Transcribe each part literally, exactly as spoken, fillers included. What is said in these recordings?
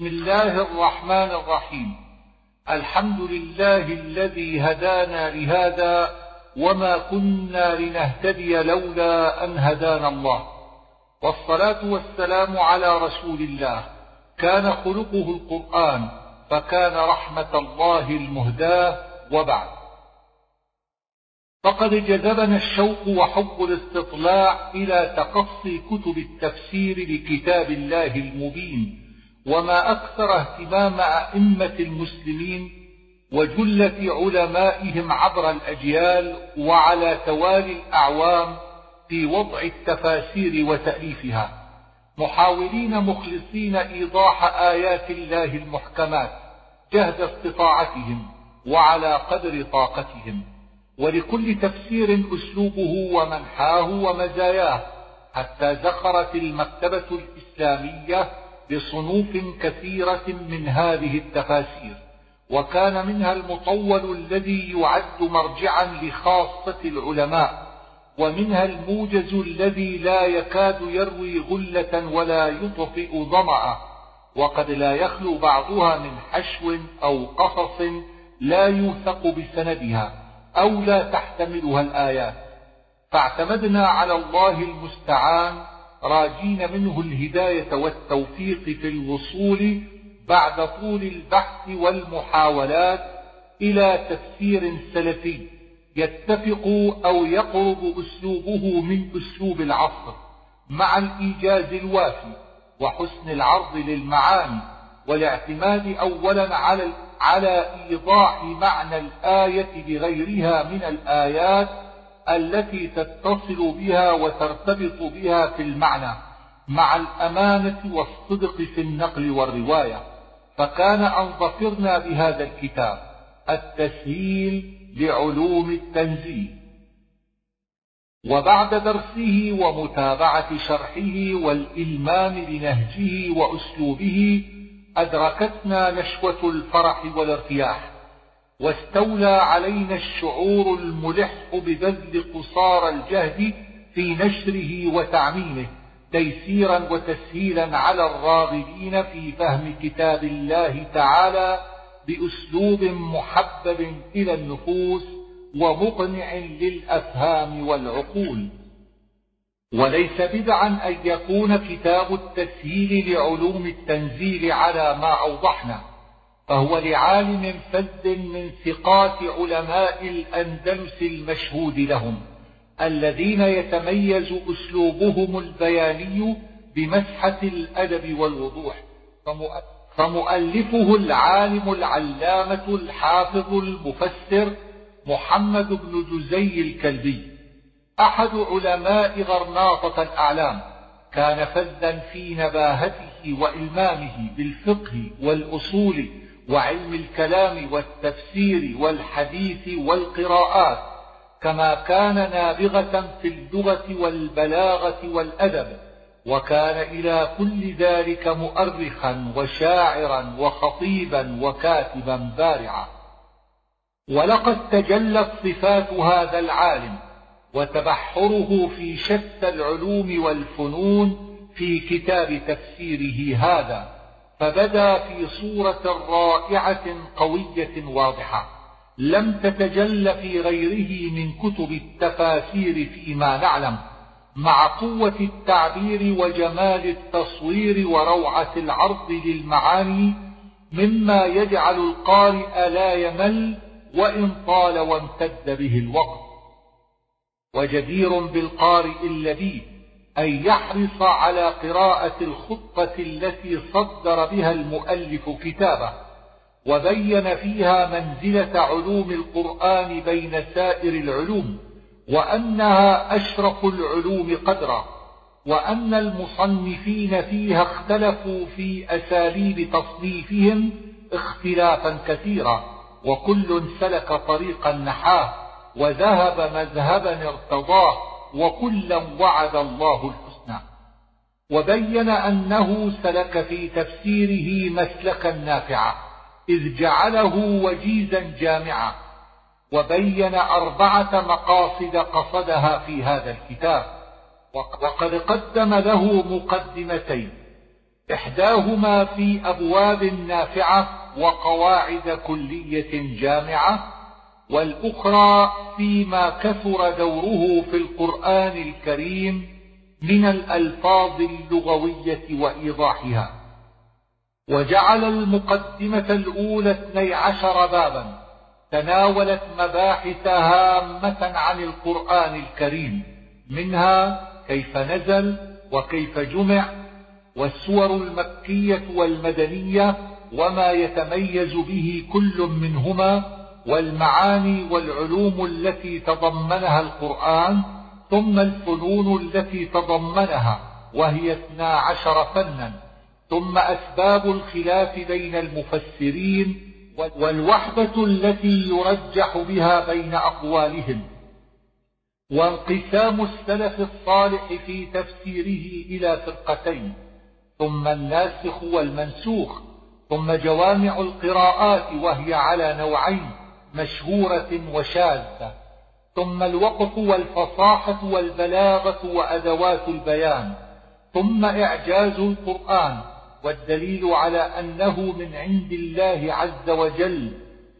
بسم الله الرحمن الرحيم. الحمد لله الذي هدانا لهذا وما كنا لنهتدي لولا أن هدانا الله، والصلاة والسلام على رسول الله كان خلقه القرآن فكان رحمة الله المهداة. وبعد، فقد جذبنا الشوق وحب الاستطلاع إلى تقصي كتب التفسير لكتاب الله المبين، وما أكثر اهتمام أئمة المسلمين وجلة علمائهم عبر الأجيال وعلى توالي الأعوام في وضع التفاسير وتأليفها، محاولين مخلصين إيضاح آيات الله المحكمات جهد استطاعتهم وعلى قدر طاقتهم، ولكل تفسير أسلوبه ومنحاه ومزاياه، حتى زخرت المكتبة الإسلامية بصنوف كثيرة من هذه التفاسير، وكان منها المطول الذي يعد مرجعا لخاصة العلماء، ومنها الموجز الذي لا يكاد يروي غلة ولا يطفئ ظمأ، وقد لا يخلو بعضها من حشو أو قصص لا يوثق بسندها أو لا تحتملها الآيات، فاعتمدنا على الله المستعان راجين منه الهداية والتوفيق في الوصول بعد طول البحث والمحاولات إلى تفسير سلفي يتفق أو يقرب أسلوبه من أسلوب العصر، مع الإيجاز الوافي وحسن العرض للمعاني، والاعتماد أولا على على إيضاح معنى الآية بغيرها من الآيات التي تتصل بها وترتبط بها في المعنى، مع الأمانة والصدق في النقل والرواية. فكان أن ظفرنا بهذا الكتاب التسهيل لعلوم التنزيل، وبعد درسه ومتابعة شرحه والإلمام لنهجه وأسلوبه أدركتنا نشوة الفرح والارتياح، واستولى علينا الشعور الملح ببذل قصار الجهد في نشره وتعميمه، تيسيرا وتسهيلا على الراغبين في فهم كتاب الله تعالى بأسلوب محبب إلى النفوس ومقنع للأفهام والعقول. وليس بدعا أن يكون كتاب التسهيل لعلوم التنزيل على ما أوضحنا، فهو لعالم فذ من ثقات علماء الأندلس المشهود لهم، الذين يتميز أسلوبهم البياني بمسحة الأدب والوضوح، فمؤلفه العالم العلامة الحافظ المفسر محمد بن جزي الكلبي، أحد علماء غرناطة الأعلام، كان فذا في نباهته وإلمامه بالفقه والأصول وعلم الكلام والتفسير والحديث والقراءات، كما كان نابغة في اللغة والبلاغة والأدب، وكان إلى كل ذلك مؤرخا وشاعرا وخطيبا وكاتبا بارعا. ولقد تجلت صفات هذا العالم وتبحره في شتى العلوم والفنون في كتاب تفسيره هذا، فبدا في صورة رائعة قوية واضحة لم تتجل في غيره من كتب التفاسير فيما نعلم، مع قوة التعبير وجمال التصوير وروعة العرض للمعاني، مما يجعل القارئ لا يمل وإن طال وامتد به الوقت. وجدير بالقارئ الذي أن يحرص على قراءة الخطة التي صدر بها المؤلف كتابه، وبين فيها منزلة علوم القرآن بين سائر العلوم، وأنها أشرف العلوم قدرا، وأن المصنفين فيها اختلفوا في أساليب تصنيفهم اختلافا كثيرا، وكل سلك طريقا نحاه وذهب مذهبا ارتضاه، وكلا وعد الله الحسنى. وبين أنه سلك في تفسيره مسلكا نافعا إذ جعله وجيزا جامعا، وبين أربعة مقاصد قصدها في هذا الكتاب، وقد قدم له مقدمتين، إحداهما في أبواب نافعة وقواعد كلية جامعة، والأخرى فيما كثر دوره في القرآن الكريم من الألفاظ اللغوية وإيضاحها. وجعل المقدمة الأولى اثني عشر بابا تناولت مباحث هامة عن القرآن الكريم، منها كيف نزل وكيف جمع، والسور المكية والمدنية وما يتميز به كل منهما، والمعاني والعلوم التي تضمنها القرآن، ثم الفنون التي تضمنها وهي اثنا عشر فنا، ثم أسباب الخلاف بين المفسرين والوحدة التي يرجح بها بين أقوالهم، وانقسام السلف الصالح في تفسيره إلى فرقتين، ثم الناسخ والمنسوخ، ثم جوامع القراءات وهي على نوعين، مشهورة وشاذة، ثم الوقف والفصاحة والبلاغة وأدوات البيان، ثم إعجاز القرآن والدليل على أنه من عند الله عز وجل،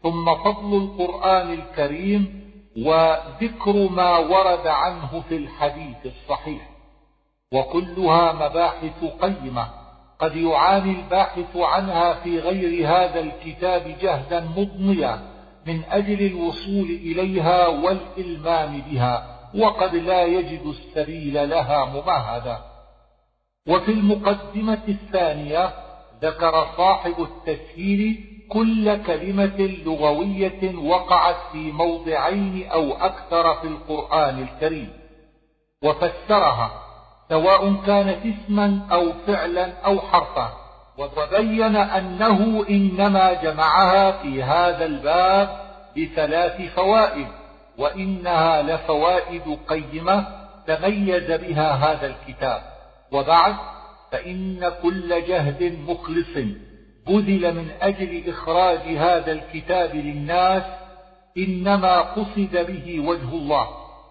ثم فضل القرآن الكريم وذكر ما ورد عنه في الحديث الصحيح. وكلها مباحث قيمة قد يعاني الباحث عنها في غير هذا الكتاب جهدا مضنيا من أجل الوصول إليها والإلمام بها، وقد لا يجد السبيل لها ممهدا. وفي المقدمة الثانية ذكر صاحب التسهيل كل كلمة لغوية وقعت في موضعين أو أكثر في القرآن الكريم وفسرها، سواء كانت اسما أو فعلا أو حرفا، وبين أنه إنما جمعها في هذا الباب بثلاث فوائد، وإنها لفوائد قيمة تميز بها هذا الكتاب. وبعد، فإن كل جهد مخلص بذل من أجل إخراج هذا الكتاب للناس إنما قصد به وجه الله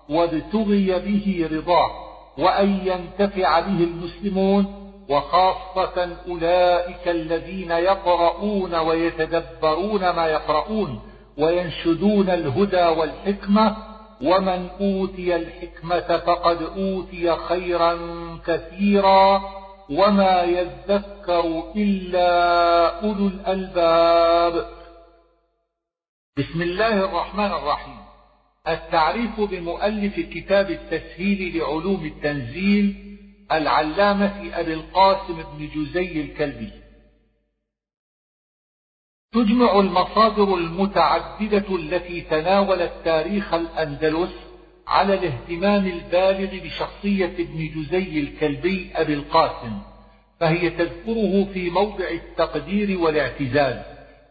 وابتغي به رضاه، وأن ينتفع به المسلمون، وخاصة أولئك الذين يقرؤون ويتدبرون ما يقرؤون وينشدون الهدى والحكمة. ومن أوتي الحكمة فقد أوتي خيرا كثيرا، وما يذكر إلا أولو الألباب. بسم الله الرحمن الرحيم. التعريف بمؤلف كتاب التسهيل لعلوم التنزيل العلامة أبي القاسم بن جزي الكلبي. تجمع المصادر المتعددة التي تناولت تاريخ الأندلس على الاهتمام البالغ بشخصية ابن جزي الكلبي أبي القاسم، فهي تذكره في موضع التقدير والاعتزاز،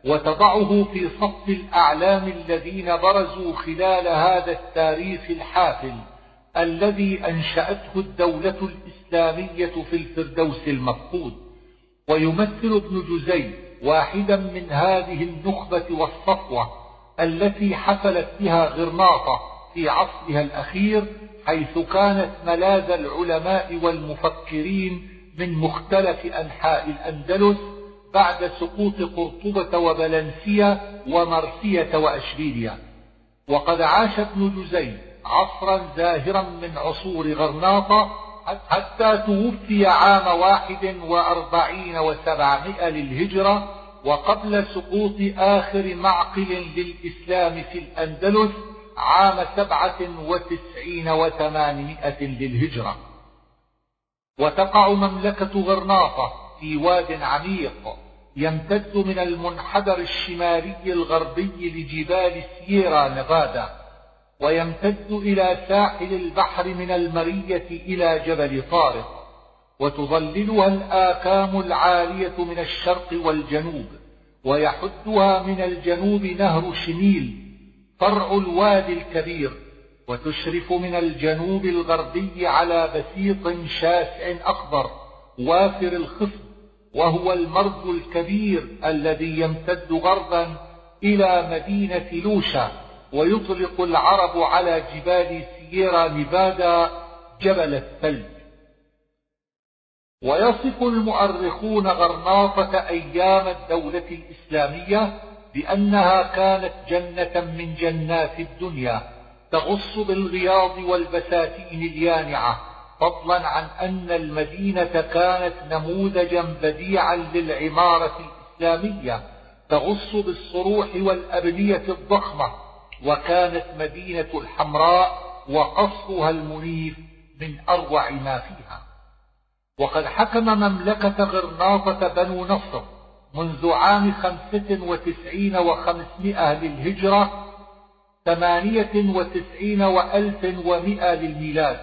وتضعه في صف الأعلام الذين برزوا خلال هذا التاريخ الحافل الذي أنشأته الدولة الإسلامية في الفردوس المفقود. ويمثل ابن جزي واحدا من هذه النخبة والصفوة التي حفلت بها غرناطة في عصرها الأخير، حيث كانت ملاذ العلماء والمفكرين من مختلف أنحاء الأندلس بعد سقوط قرطبة وبلنسية ومرسية وأشبيلية. وقد عاش ابن جزي عصرا زاهرا من عصور غرناطة حتى توفي عام واحد وأربعين وسبعمائة للهجرة، وقبل سقوط آخر معقل للإسلام في الأندلس عام سبعة وتسعين وثمانمائة للهجرة. وتقع مملكة غرناطة في واد عميق يمتد من المنحدر الشمالي الغربي لجبال سييرا نفادا، ويمتد إلى ساحل البحر من المرية إلى جبل طارق، وتظللها الآكام العالية من الشرق والجنوب، ويحدها من الجنوب نهر شنيل فرع الوادي الكبير، وتشرف من الجنوب الغربي على بسيط شاسع أخضر وافر الخصب، وهو المرج الكبير الذي يمتد غربا إلى مدينة لوشا، ويطلق العرب على جبال سييرا نيفادا جبل الثلج. ويصف المؤرخون غرناطة أيام الدولة الإسلامية بأنها كانت جنة من جنات الدنيا تغص بالغياض والبساتين اليانعة، فضلا عن أن المدينة كانت نموذجا بديعا للعمارة الإسلامية تغص بالصروح والأبنية الضخمة، وكانت مدينة الحمراء وقصرها المنيف من أروع ما فيها. وقد حكم مملكة غرناطة بنو نصر منذ عام خمسة وتسعين وخمسمائة للهجرة ثمانية وتسعين وألف ومائة للميلاد،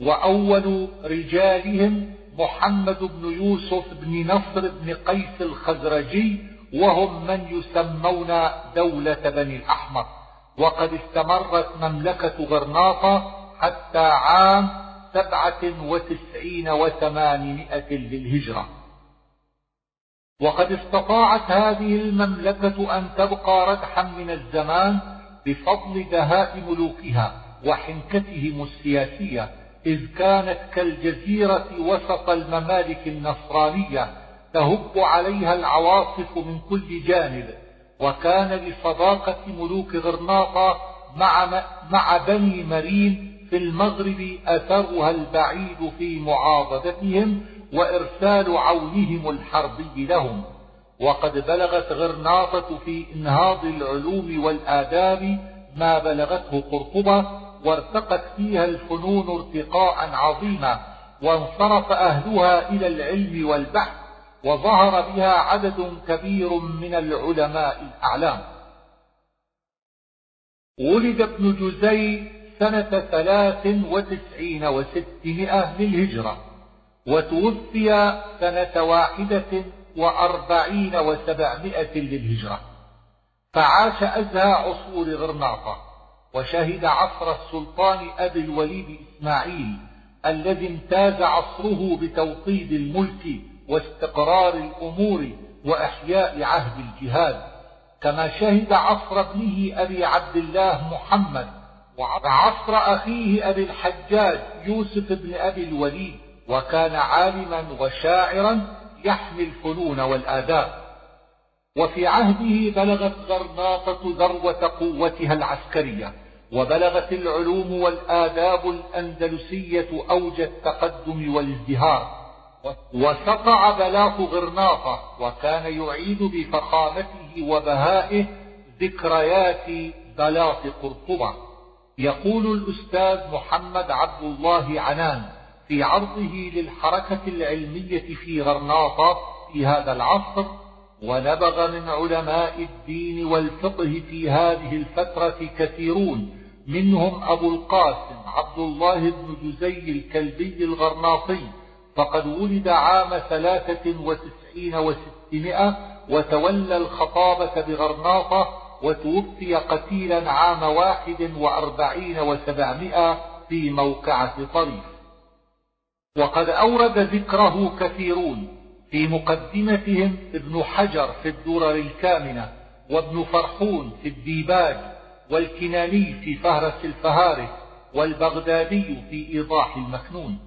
وأول رجالهم محمد بن يوسف بن نصر بن قيس الخزرجي، وهم من يسمون دولة بني الأحمر. وقد استمرت مملكة غرناطة حتى عام سبعة وتسعين وثمانمائة للهجرة. وقد استطاعت هذه المملكة أن تبقى ردحا من الزمان بفضل دهاء ملوكها وحنكتهم السياسية، إذ كانت كالجزيرة وسط الممالك النصرانية تهب عليها العواصف من كل جانب. وكان لصداقة ملوك غرناطة مع, مع بني مرين في المغرب أثرها البعيد في معاضدتهم وإرسال عونهم الحربي لهم. وقد بلغت غرناطة في إنهاض العلوم والآداب ما بلغته قرطبة، وارتقت فيها الفنون ارتقاء عظيما، وانصرف أهلها إلى العلم والبحث، وظهر بها عدد كبير من العلماء الأعلام. ولد ابن جزي سنة ثلاث وتسعين وستمائة للهجرة، وتوفي سنة واحدة وأربعين وسبعمائة للهجرة، فعاش أزهى عصور غرناطة، وشهد عصر السلطان أبي الوليد إسماعيل الذي امتاز عصره بتوطيد الملك واستقرار الأمور وإحياء عهد الجهاد، كما شهد عصر ابنه أبي عبد الله محمد، وعصر أخيه أبي الحجاج يوسف بن أبي الوليد، وكان عالما وشاعرا يحمي الفنون والآداب. وفي عهده بلغت غرناطة ذروة قوتها العسكرية، وبلغت العلوم والآداب الأندلسية أوج التقدم والازدهار، وسطع بلاط غرناطة، وكان يعيد بفخامته وبهائه ذكريات بلاط قرطبة. يقول الأستاذ محمد عبد الله عنان في عرضه للحركة العلمية في غرناطة في هذا العصر: ونبغ من علماء الدين والفقه في هذه الفترة كثيرون، منهم أبو القاسم عبد الله بن جزي الكلبي الغرناطي، فقد ولد عام ثلاثة وتسعين وستمائة، وتولى الخطابة بغرناطة، وتوفي قتيلا عام واحد وأربعين وسبعمائة في موقعة طريف. وقد أورد ذكره كثيرون، في مقدمتهم ابن حجر في الدرر الكامنة، وابن فرحون في الديباج، والكناني في فهرس الفهارس، والبغدادي في إيضاح المكنون.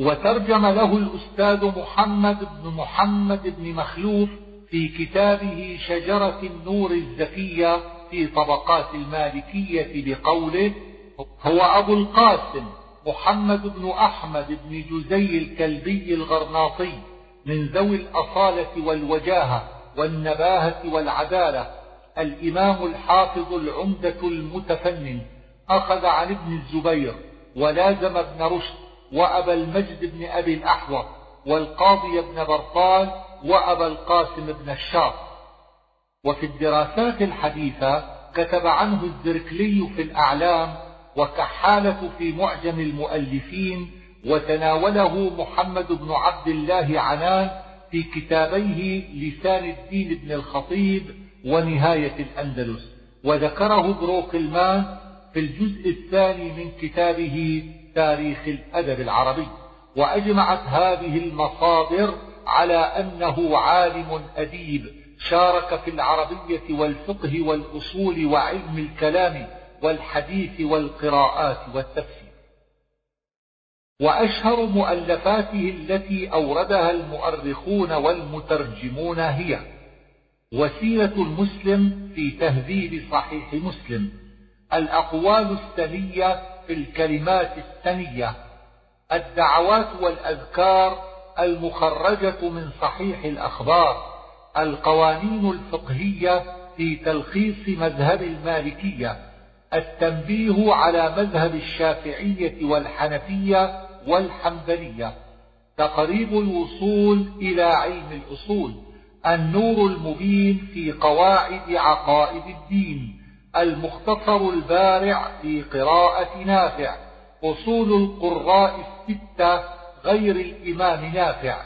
وترجم له الأستاذ محمد بن محمد بن مخلوف في كتابه شجرة النور الزكية في طبقات المالكية بقوله: هو أبو القاسم محمد بن أحمد بن جزي الكلبي الغرناطي، من ذوي الأصالة والوجاهة والنباهة والعدالة، الإمام الحافظ العمدة المتفنن، أخذ عن ابن الزبير، ولازم ابن رشد، وأبا المجد بن أبي الأحوص، والقاضي ابن برطان، وأبا القاسم بن الشاط. وفي الدراسات الحديثة كتب عنه الزركلي في الأعلام، وكحالة في معجم المؤلفين، وتناوله محمد بن عبد الله عنان في كتابيه لسان الدين بن الخطيب ونهاية الأندلس، وذكره بروكلمان في الجزء الثاني من كتابه تاريخ الأدب العربي. وأجمعت هذه المصادر على أنه عالم أديب شارك في العربية والفقه والأصول وعلم الكلام والحديث والقراءات والتفسير. وأشهر مؤلفاته التي أوردها المؤرخون والمترجمون هي وسيلة المسلم في تهذيب صحيح مسلم، الأقوال السنية في الكلمات السنية، الدعوات والأذكار المخرجة من صحيح الأخبار، القوانين الفقهية في تلخيص مذهب المالكية، التنبيه على مذهب الشافعية والحنفية والحنبلية، تقريب الوصول إلى علم الأصول، النور المبين في قواعد عقائد الدين، المختصر البارع في قراءة نافع، أصول القراء الستة غير الإمام نافع،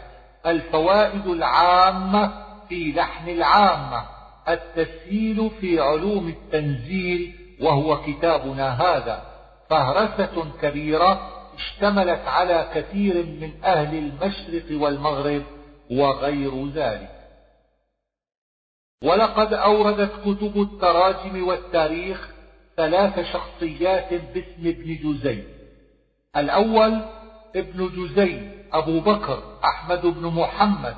الفوائد العامة في لحن العامة، التسهيل في علوم التنزيل وهو كتابنا هذا، فهرسة كبيرة اشتملت على كثير من أهل المشرق والمغرب وغير ذلك. ولقد أوردت كتب التراجم والتاريخ ثلاث شخصيات باسم ابن جزي. الأول ابن جزي أبو بكر أحمد بن محمد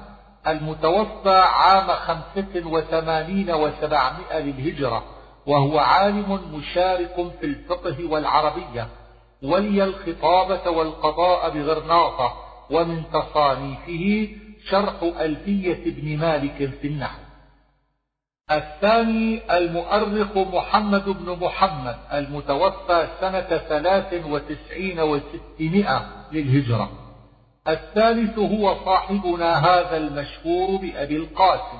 المتوفى عام خمسة وثمانين وسبعمائة للهجرة، وهو عالم مشارك في الفقه والعربية، ولي الخطابة والقضاء بغرناطة، ومن تصانيفه شرح ألفية ابن مالك في النحو. الثاني المؤرخ محمد بن محمد المتوفى سنة ثلاث وتسعين وستمائة للهجرة. الثالث هو صاحبنا هذا المشهور بأبي القاسم،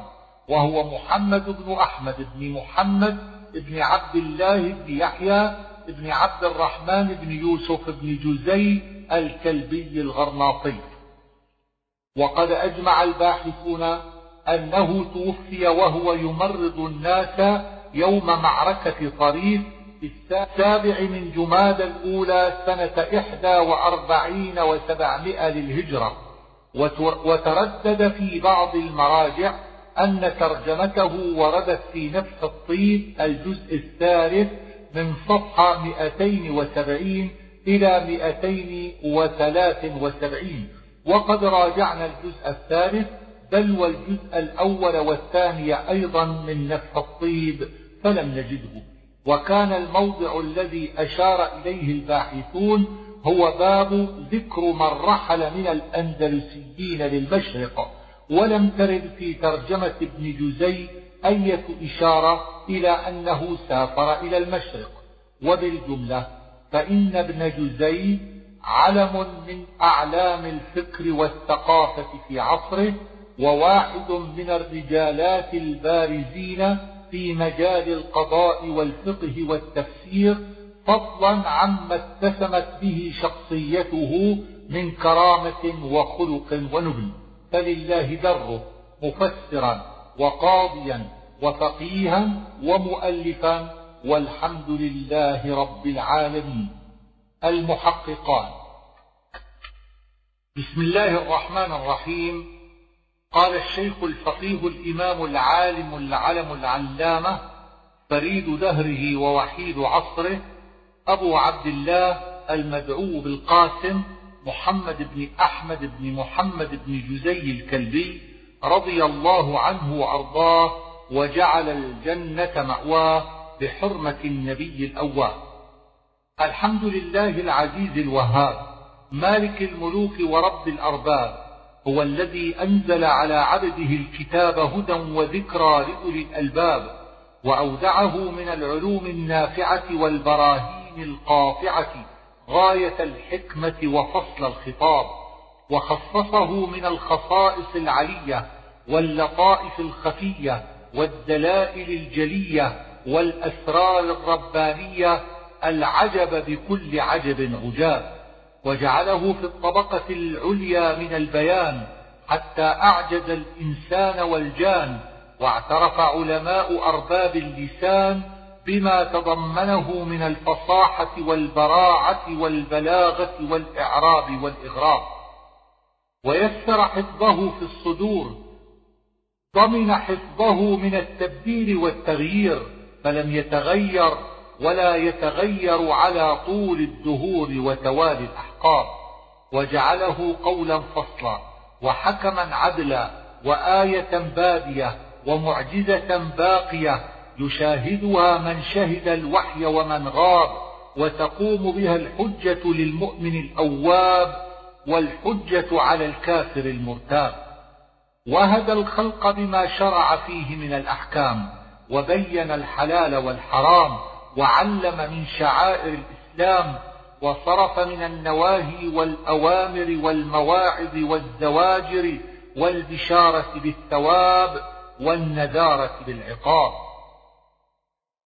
وهو محمد بن أحمد بن محمد بن عبد الله بن يحيى بن عبد الرحمن بن يوسف بن جزي الكلبي الغرناطي. وقد أجمع الباحثون أنه توفي وهو يمرض الناس يوم معركة طريف السابع من جمادى الأولى سنة إحدى وأربعين وسبعمائة للهجرة. وتردد في بعض المراجع أن ترجمته وردت في نفس الطيب الجزء الثالث من صفحة مئتين وسبعين إلى مئتين وثلاث وسبعين، وقد راجعنا الجزء الثالث بل والجزء الأول والثاني أيضا من نفس الطيب فلم نجده. وكان الموضع الذي أشار إليه الباحثون هو باب ذكر من رحل من الأندلسيين للمشرق، ولم ترد في ترجمة ابن جزي أي إشارة إلى أنه سافر إلى المشرق. وبالجملة فإن ابن جزي علم من أعلام الفكر والثقافة في عصره، وواحد من الرجالات البارزين في مجال القضاء والفقه والتفسير، فضلا عما اتسمت به شخصيته من كرامة وخلق ونبل، فلله دره مفسرا وقاضيا وفقيها ومؤلفا، والحمد لله رب العالمين. المحققان. بسم الله الرحمن الرحيم. قال الشيخ الفقيه الإمام العالم العلم العلامة فريد دهره ووحيد عصره أبو عبد الله المدعو بالقاسم محمد بن أحمد بن محمد بن جزي الكلبي رضي الله عنه وأرضاه، وجعل الجنة مأواه بحرمة النبي الأواه. الحمد لله العزيز الوهاب مالك الملوك ورب الأرباب، هو الذي أنزل على عبده الكتاب هدى وذكرى لأولي الألباب، وأودعه من العلوم النافعة والبراهين القاطعة غاية الحكمة وفصل الخطاب، وخصصه من الخصائص العلية واللطائف الخفية والدلائل الجلية والأسرار الربانية العجب بكل عجب عجاب، وجعله في الطبقة العليا من البيان حتى أعجز الإنسان والجان، واعترف علماء أرباب اللسان بما تضمنه من الفصاحة والبراعة والبلاغة والإعراب والإغراب، ويسر حفظه في الصدور، ضمن حفظه من التبديل والتغيير، فلم يتغير ولا يتغير على طول الدهور وتوالي الأحقاب، وجعله قولا فصلا وحكما عدلا وآية بادية ومعجزة باقية يشاهدها من شهد الوحي ومن غاب، وتقوم بها الحجة للمؤمن الأواب والحجة على الكافر المرتاب. وهدى الخلق بما شرع فيه من الأحكام، وبين الحلال والحرام، وعلم من شعائر الإسلام، وصرف من النواهي والأوامر والمواعظ والزواجر والبشارة بالثواب والنذارة بالعقاب.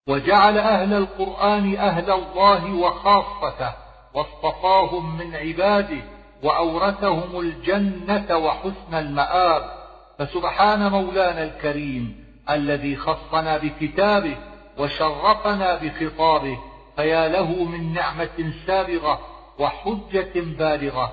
وجعل أهل القرآن أهل الله وخاصته، واصطفاهم من عباده، وأورثهم الجنة وحسن المآب. فسبحان مولانا الكريم الذي خصنا بكتابه وشرفنا بخطابه، فيا له من نعمة سابغة وحجة بالغة،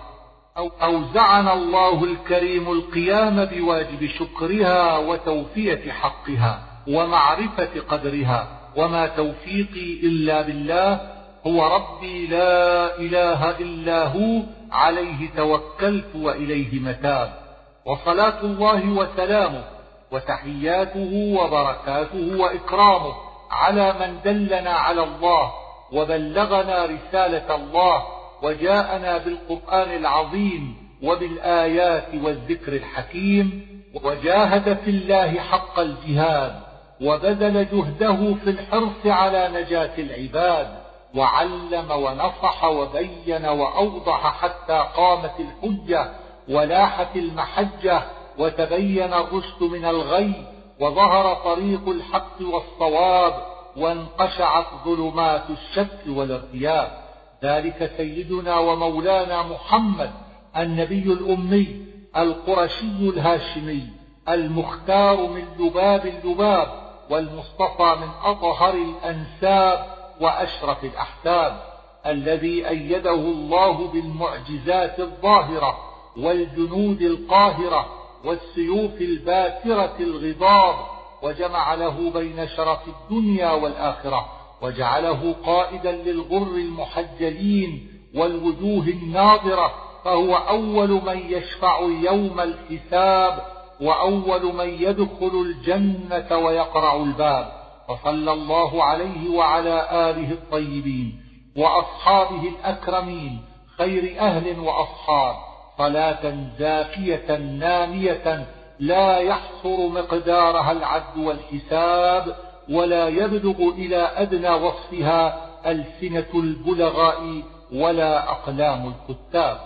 أوزعنا الله الكريم القيام بواجب شكرها وتوفية حقها ومعرفة قدرها. وما توفيقي إلا بالله، هو ربي لا إله إلا هو، عليه توكلت وإليه متاب. وصلاة الله وسلامه وتحياته وبركاته وإكرامه على من دلنا على الله وبلغنا رسالة الله وجاءنا بالقرآن العظيم وبالآيات والذكر الحكيم، وجاهد في الله حق الجهاد وبذل جهده في الحرص على نجاة العباد، وعلم ونصح وبين وأوضح حتى قامت الحجة ولاحت المحجة، وتبين الرشد من الغي، وظهر طريق الحق والصواب، وانقشعت ظلمات الشك والارتياب. ذلك سيدنا ومولانا محمد النبي الأمي القرشي الهاشمي المختار من لباب اللباب، والمصطفى من أطهر الأنساب وأشرف الأحساب، الذي أيده الله بالمعجزات الظاهرة والجنود القاهرة والسيوف الباترة الغضاب، وجمع له بين شرف الدنيا والآخرة، وجعله قائدا للغر المحجلين والوجوه الناظرة، فهو أول من يشفع يوم الحساب، وأول من يدخل الجنة ويقرع الباب. فصلى الله عليه وعلى آله الطيبين وأصحابه الأكرمين، خير أهل وأصحاب، صلاة زاكية نامية لا يحصر مقدارها العد والحساب، ولا يبلغ إلى أدنى وصفها ألسنة البلغاء ولا أقلام الكتاب.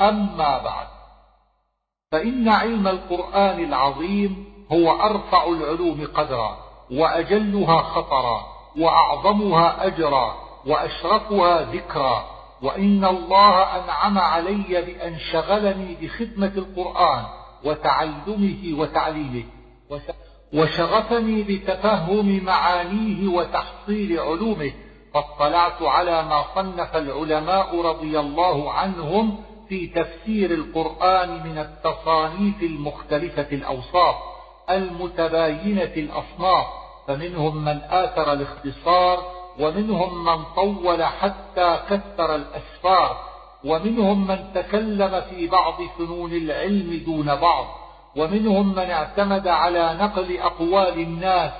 أما بعد، فإن علم القرآن العظيم هو أرفع العلوم قدرا، وأجلها خطرا، وأعظمها أجرا، وأشرفها ذكرا. وإن الله أنعم علي بأن شغلني بخدمة القرآن وتعلمه وتعليمه، وشغفني بتفهم معانيه وتحصيل علومه، فاطلعت على ما صنف العلماء رضي الله عنهم في تفسير القرآن من التصانيف المختلفة الأوصاف المتباينة الأصناف، فمنهم من آثر الاختصار، ومنهم من طول حتى كثر الأسفار، ومنهم من تكلم في بعض فنون العلم دون بعض، ومنهم من اعتمد على نقل أقوال الناس،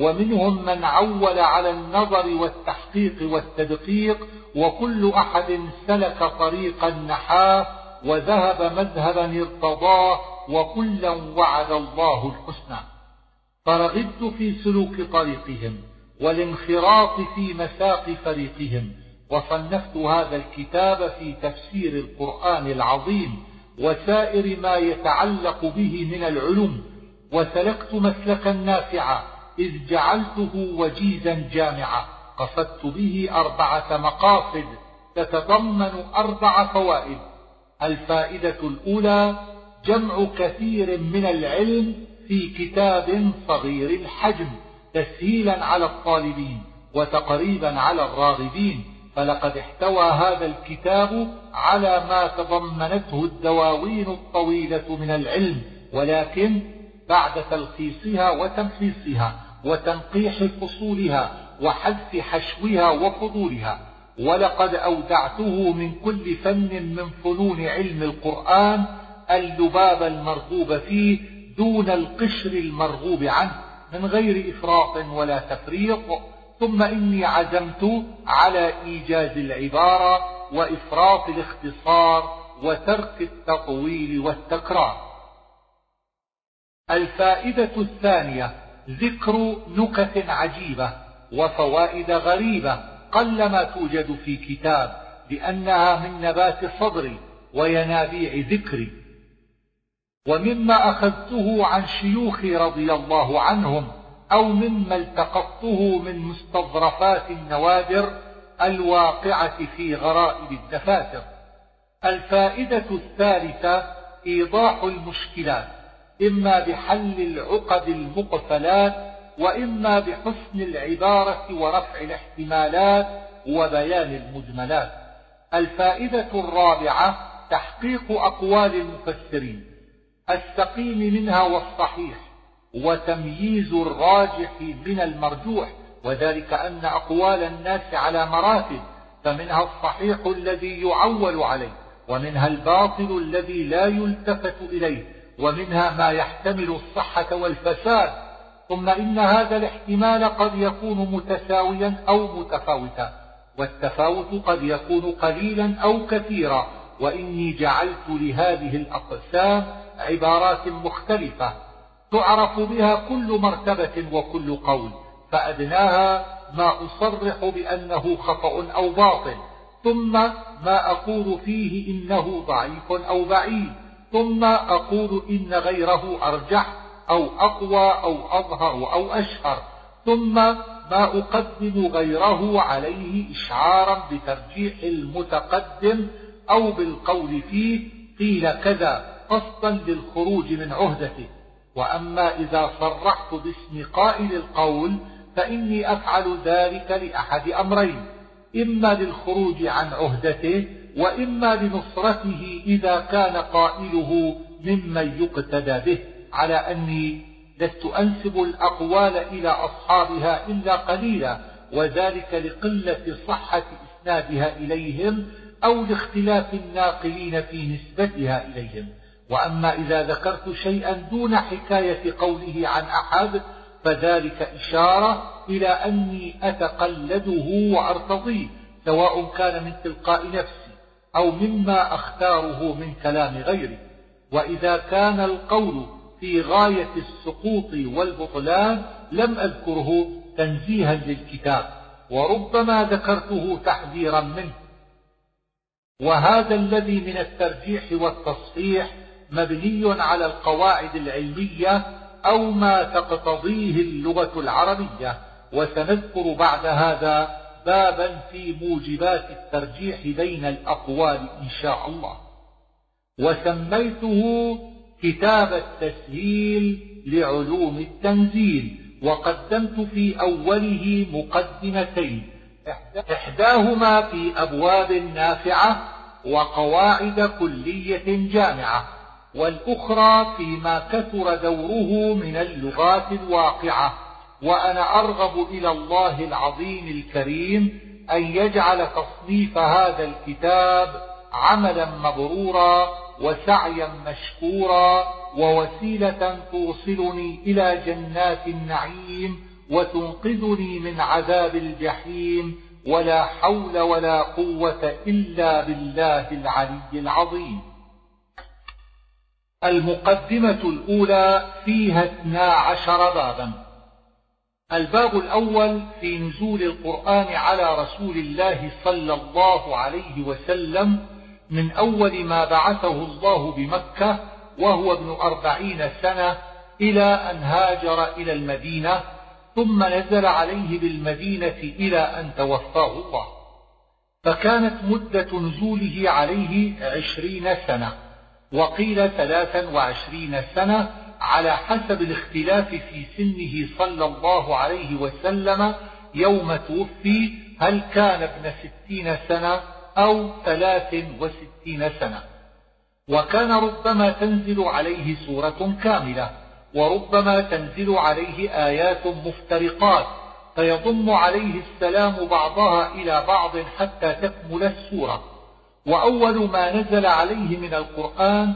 ومنهم من عول على النظر والتحقيق والتدقيق، وكل أحد سلك طريقا نحاه وذهب مذهبا ارتضاه، وكلا وعد الله الحسنى. فرغبت في سلوك طريقهم والانخراط في مساق فريقهم، وصنفت هذا الكتاب في تفسير القرآن العظيم وسائر ما يتعلق به من العلوم، وسلكت مسلكا نافعا إذ جعلته وجيزا جامعا، قصدت به أربعة مقاصد تتضمن أربع فوائد. الفائدة الأولى: جمع كثير من العلم في كتاب صغير الحجم، تسهيلا على الطالبين وتقريبا على الراغبين، فلقد احتوى هذا الكتاب على ما تضمنته الدواوين الطويلة من العلم، ولكن بعد تلخيصها وتمحيصها وتنقيح فصولها وحذف حشوها وفضولها، ولقد أودعته من كل فن من فنون علم القرآن اللباب المرغوب فيه دون القشر المرغوب عنه من غير إفراط ولا تفريط، ثم إني عزمت على إيجاز العبارة وإفراط الاختصار وترك التطويل والتكرار. الفائدة الثانية ذكر نكت عجيبة وفوائد غريبة قلما توجد في كتاب، لأنها من نبات صدري وينابيع ذكري. ومما أخذته عن شيوخي رضي الله عنهم أو مما التقطته من مستظرفات النوادر الواقعة في غرائب الدفاتر. الفائدة الثالثة إيضاح المشكلات، إما بحل العقد المقفلات وإما بحسن العبارة ورفع الاحتمالات وبيان المجملات. الفائدة الرابعة تحقيق أقوال المفسرين، السقيم منها والصحيح، وتمييز الراجح من المرجوح، وذلك أن أقوال الناس على مراتب، فمنها الصحيح الذي يعول عليه، ومنها الباطل الذي لا يلتفت إليه، ومنها ما يحتمل الصحة والفساد، ثم إن هذا الاحتمال قد يكون متساويا أو متفاوتا، والتفاوت قد يكون قليلا أو كثيرا، وإني جعلت لهذه الأقسام عبارات مختلفة تعرف بها كل مرتبة وكل قول، فأدناها ما أصرح بأنه خطأ أو باطل، ثم ما أقول فيه إنه ضعيف أو بعيد، ثم أقول إن غيره أرجح أو أقوى أو أظهر أو أشهر، ثم ما أقدم غيره عليه إشعارا بترجيح المتقدم أو بالقول فيه قيل كذا قصدا للخروج من عهدته. وأما إذا صرحت باسم قائل القول فإني أفعل ذلك لأحد أمرين، إما للخروج عن عهدته، وإما لنصرته إذا كان قائله ممن يقتدى به، على أني لست أنسب الأقوال إلى أصحابها إلا قليلا، وذلك لقلة صحة إسنادها إليهم أو لاختلاف الناقلين في نسبتها إليهم. وأما إذا ذكرت شيئا دون حكاية قوله عن أحد فذلك إشارة إلى أني أتقلده وأرتضيه، سواء كان من تلقاء نفسي أو مما أختاره من كلام غيري. وإذا كان القول في غاية السقوط والبطلان لم أذكره تنزيها للكتاب، وربما ذكرته تحذيرا منه. وهذا الذي من الترجيح والتصحيح مبني على القواعد العلمية أو ما تقتضيه اللغة العربية، وسنذكر بعد هذا بابا في موجبات الترجيح بين الأقوال إن شاء الله. وسميته كتاب التسهيل لعلوم التنزيل، وقدمت في أوله مقدمتين، إحداهما في أبواب نافعة وقواعد كلية جامعة، والأخرى فيما كثر دوره من اللغات الواقعة. وأنا أرغب إلى الله العظيم الكريم أن يجعل تصنيف هذا الكتاب عملا مبرورا وسعيا مشكورا ووسيلة توصلني إلى جنات النعيم وتنقذني من عذاب الجحيم، ولا حول ولا قوة إلا بالله العلي العظيم. المقدمة الأولى فيها اثنا عشر بابا. الباب الأول في نزول القرآن على رسول الله صلى الله عليه وسلم من أول ما بعثه الله بمكة وهو ابن أربعين سنة إلى أن هاجر إلى المدينة، ثم نزل عليه بالمدينة إلى أن توفاه الله، فكانت مدة نزوله عليه عشرين سنة، وقيل ثلاثا وعشرين سنة على حسب الاختلاف في سنه صلى الله عليه وسلم يوم توفي، هل كان ابن ستين سنة أو ثلاث وستين سنة. وكان ربما تنزل عليه سورة كاملة، وربما تنزل عليه آيات مفترقات، فيضم عليه السلام بعضها إلى بعض حتى تكمل السورة. وأول ما نزل عليه من القرآن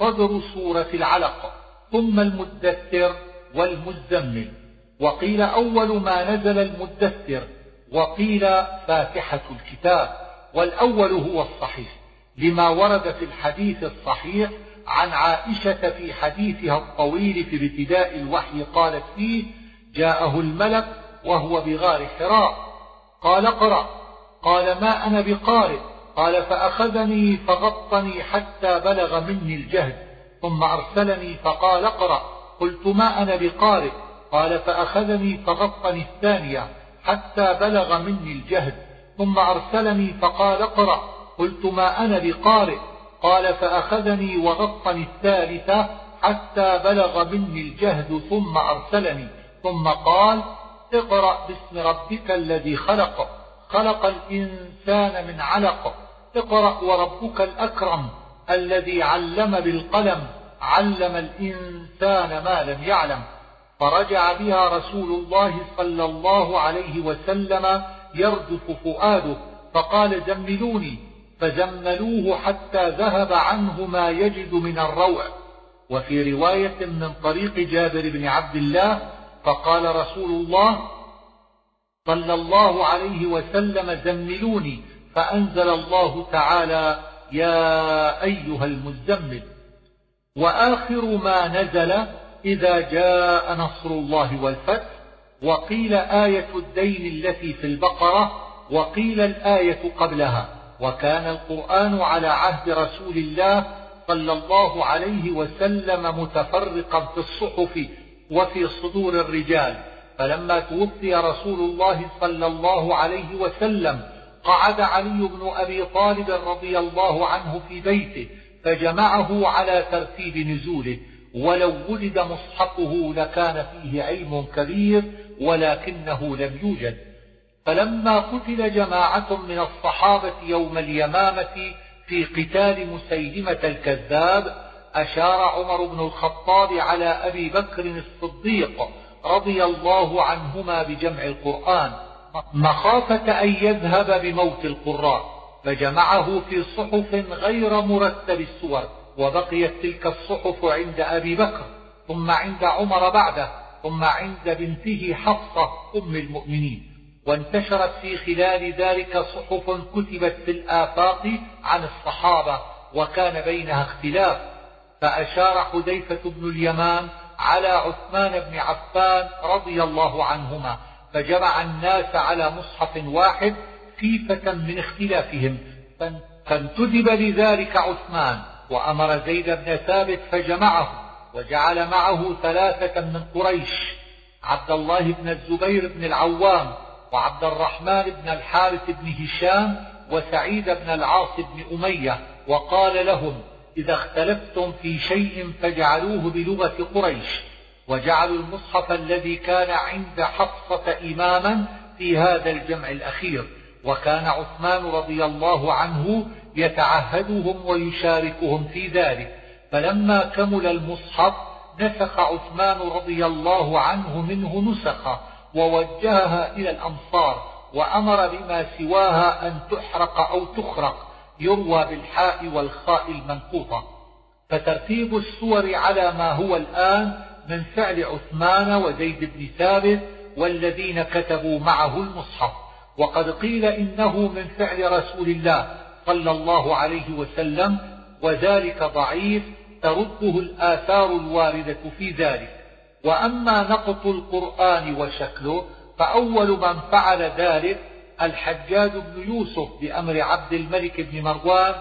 صدر سورة العلق، ثم المدثر والمزمل، وقيل أول ما نزل المدثر، وقيل فاتحة الكتاب، والأول هو الصحيح لما ورد في الحديث الصحيح عن عائشة في حديثها الطويل في ابتداء الوحي قالت فيه: جاءه الملك وهو بغار حراء قال اقرأ، قال ما أنا بقارئ، قال فأخذني فغطني حتى بلغ مني الجهد، ثم أرسلني فقال اقرأ، قلت ما أنا بقارئ، قال فأخذني فغطني الثانية حتى بلغ مني الجهد، ثم أرسلني فقال اقرأ، قلت ما أنا بقارئ، قال فأخذني وغطني الثالثة حتى بلغ مني الجهد، ثم أرسلني، ثم قال اقرأ باسم ربك الذي خلق، خلق الإنسان من علق، اقرأ وربك الأكرم الذي علم بالقلم، علم الإنسان ما لم يعلم. فرجع بها رسول الله صلى الله عليه وسلم يردف فؤاده، فقال زملوني، فزملوه حتى ذهب عنه ما يجد من الروع. وفي رواية من طريق جابر بن عبد الله فقال رسول الله صلى الله عليه وسلم زملوني، فأنزل الله تعالى يا أيها المزمل. وآخر ما نزل إذا جاء نصر الله والفتح، وقيل آية الدين التي في البقرة، وقيل الآية قبلها. وكان القرآن على عهد رسول الله صلى الله عليه وسلم متفرقا في الصحف وفي صدور الرجال، فلما توفي رسول الله صلى الله عليه وسلم قعد علي بن أبي طالب رضي الله عنه في بيته فجمعه على ترتيب نزوله، ولو وجد مصحفه لكان فيه علم كبير ولكنه لم يوجد. فلما قتل جماعة من الصحابة يوم اليمامة في قتال مسيلمة الكذاب، أشار عمر بن الخطاب على أبي بكر الصديق رضي الله عنهما بجمع القرآن مخافة أن يذهب بموت القراء، فجمعه في صحف غير مرتب السور، وبقيت تلك الصحف عند أبي بكر، ثم عند عمر بعده، ثم عند بنته حفصة أم المؤمنين. وانتشرت في خلال ذلك صحف كتبت في الآفاق عن الصحابة، وكان بينها اختلاف. فأشار حذيفة بن اليمان على عثمان بن عفان رضي الله عنهما، فجمع الناس على مصحف واحد خيفة من اختلافهم، فانتدب لذلك عثمان، وأمر زيد بن ثابت فجمعه، وجعل معه ثلاثة من قريش: عبد الله بن الزبير بن العوام، وعبد الرحمن بن الحارث بن هشام، وسعيد بن العاص بن أمية، وقال لهم: إذا اختلفتم في شيء فجعلوه بلغة قريش. وجعلوا المصحف الذي كان عند حفصة إماما في هذا الجمع الأخير، وكان عثمان رضي الله عنه يتعهدهم ويشاركهم في ذلك. فلما كمل المصحف نسخ عثمان رضي الله عنه منه نسخة، ووجهها إلى الأمصار، وأمر بما سواها أن تحرق أو تخرق، يروى بالحاء والخاء المنقوطة. فترتيب السور على ما هو الآن من فعل عثمان وزيد بن ثابت والذين كتبوا معه المصحف، وقد قيل إنه من فعل رسول الله صلى الله عليه وسلم، وذلك ضعيف ترده الآثار الواردة في ذلك. وأما نقط القرآن وشكله، فأول من فعل ذلك الحجاج بن يوسف بأمر عبد الملك بن مروان،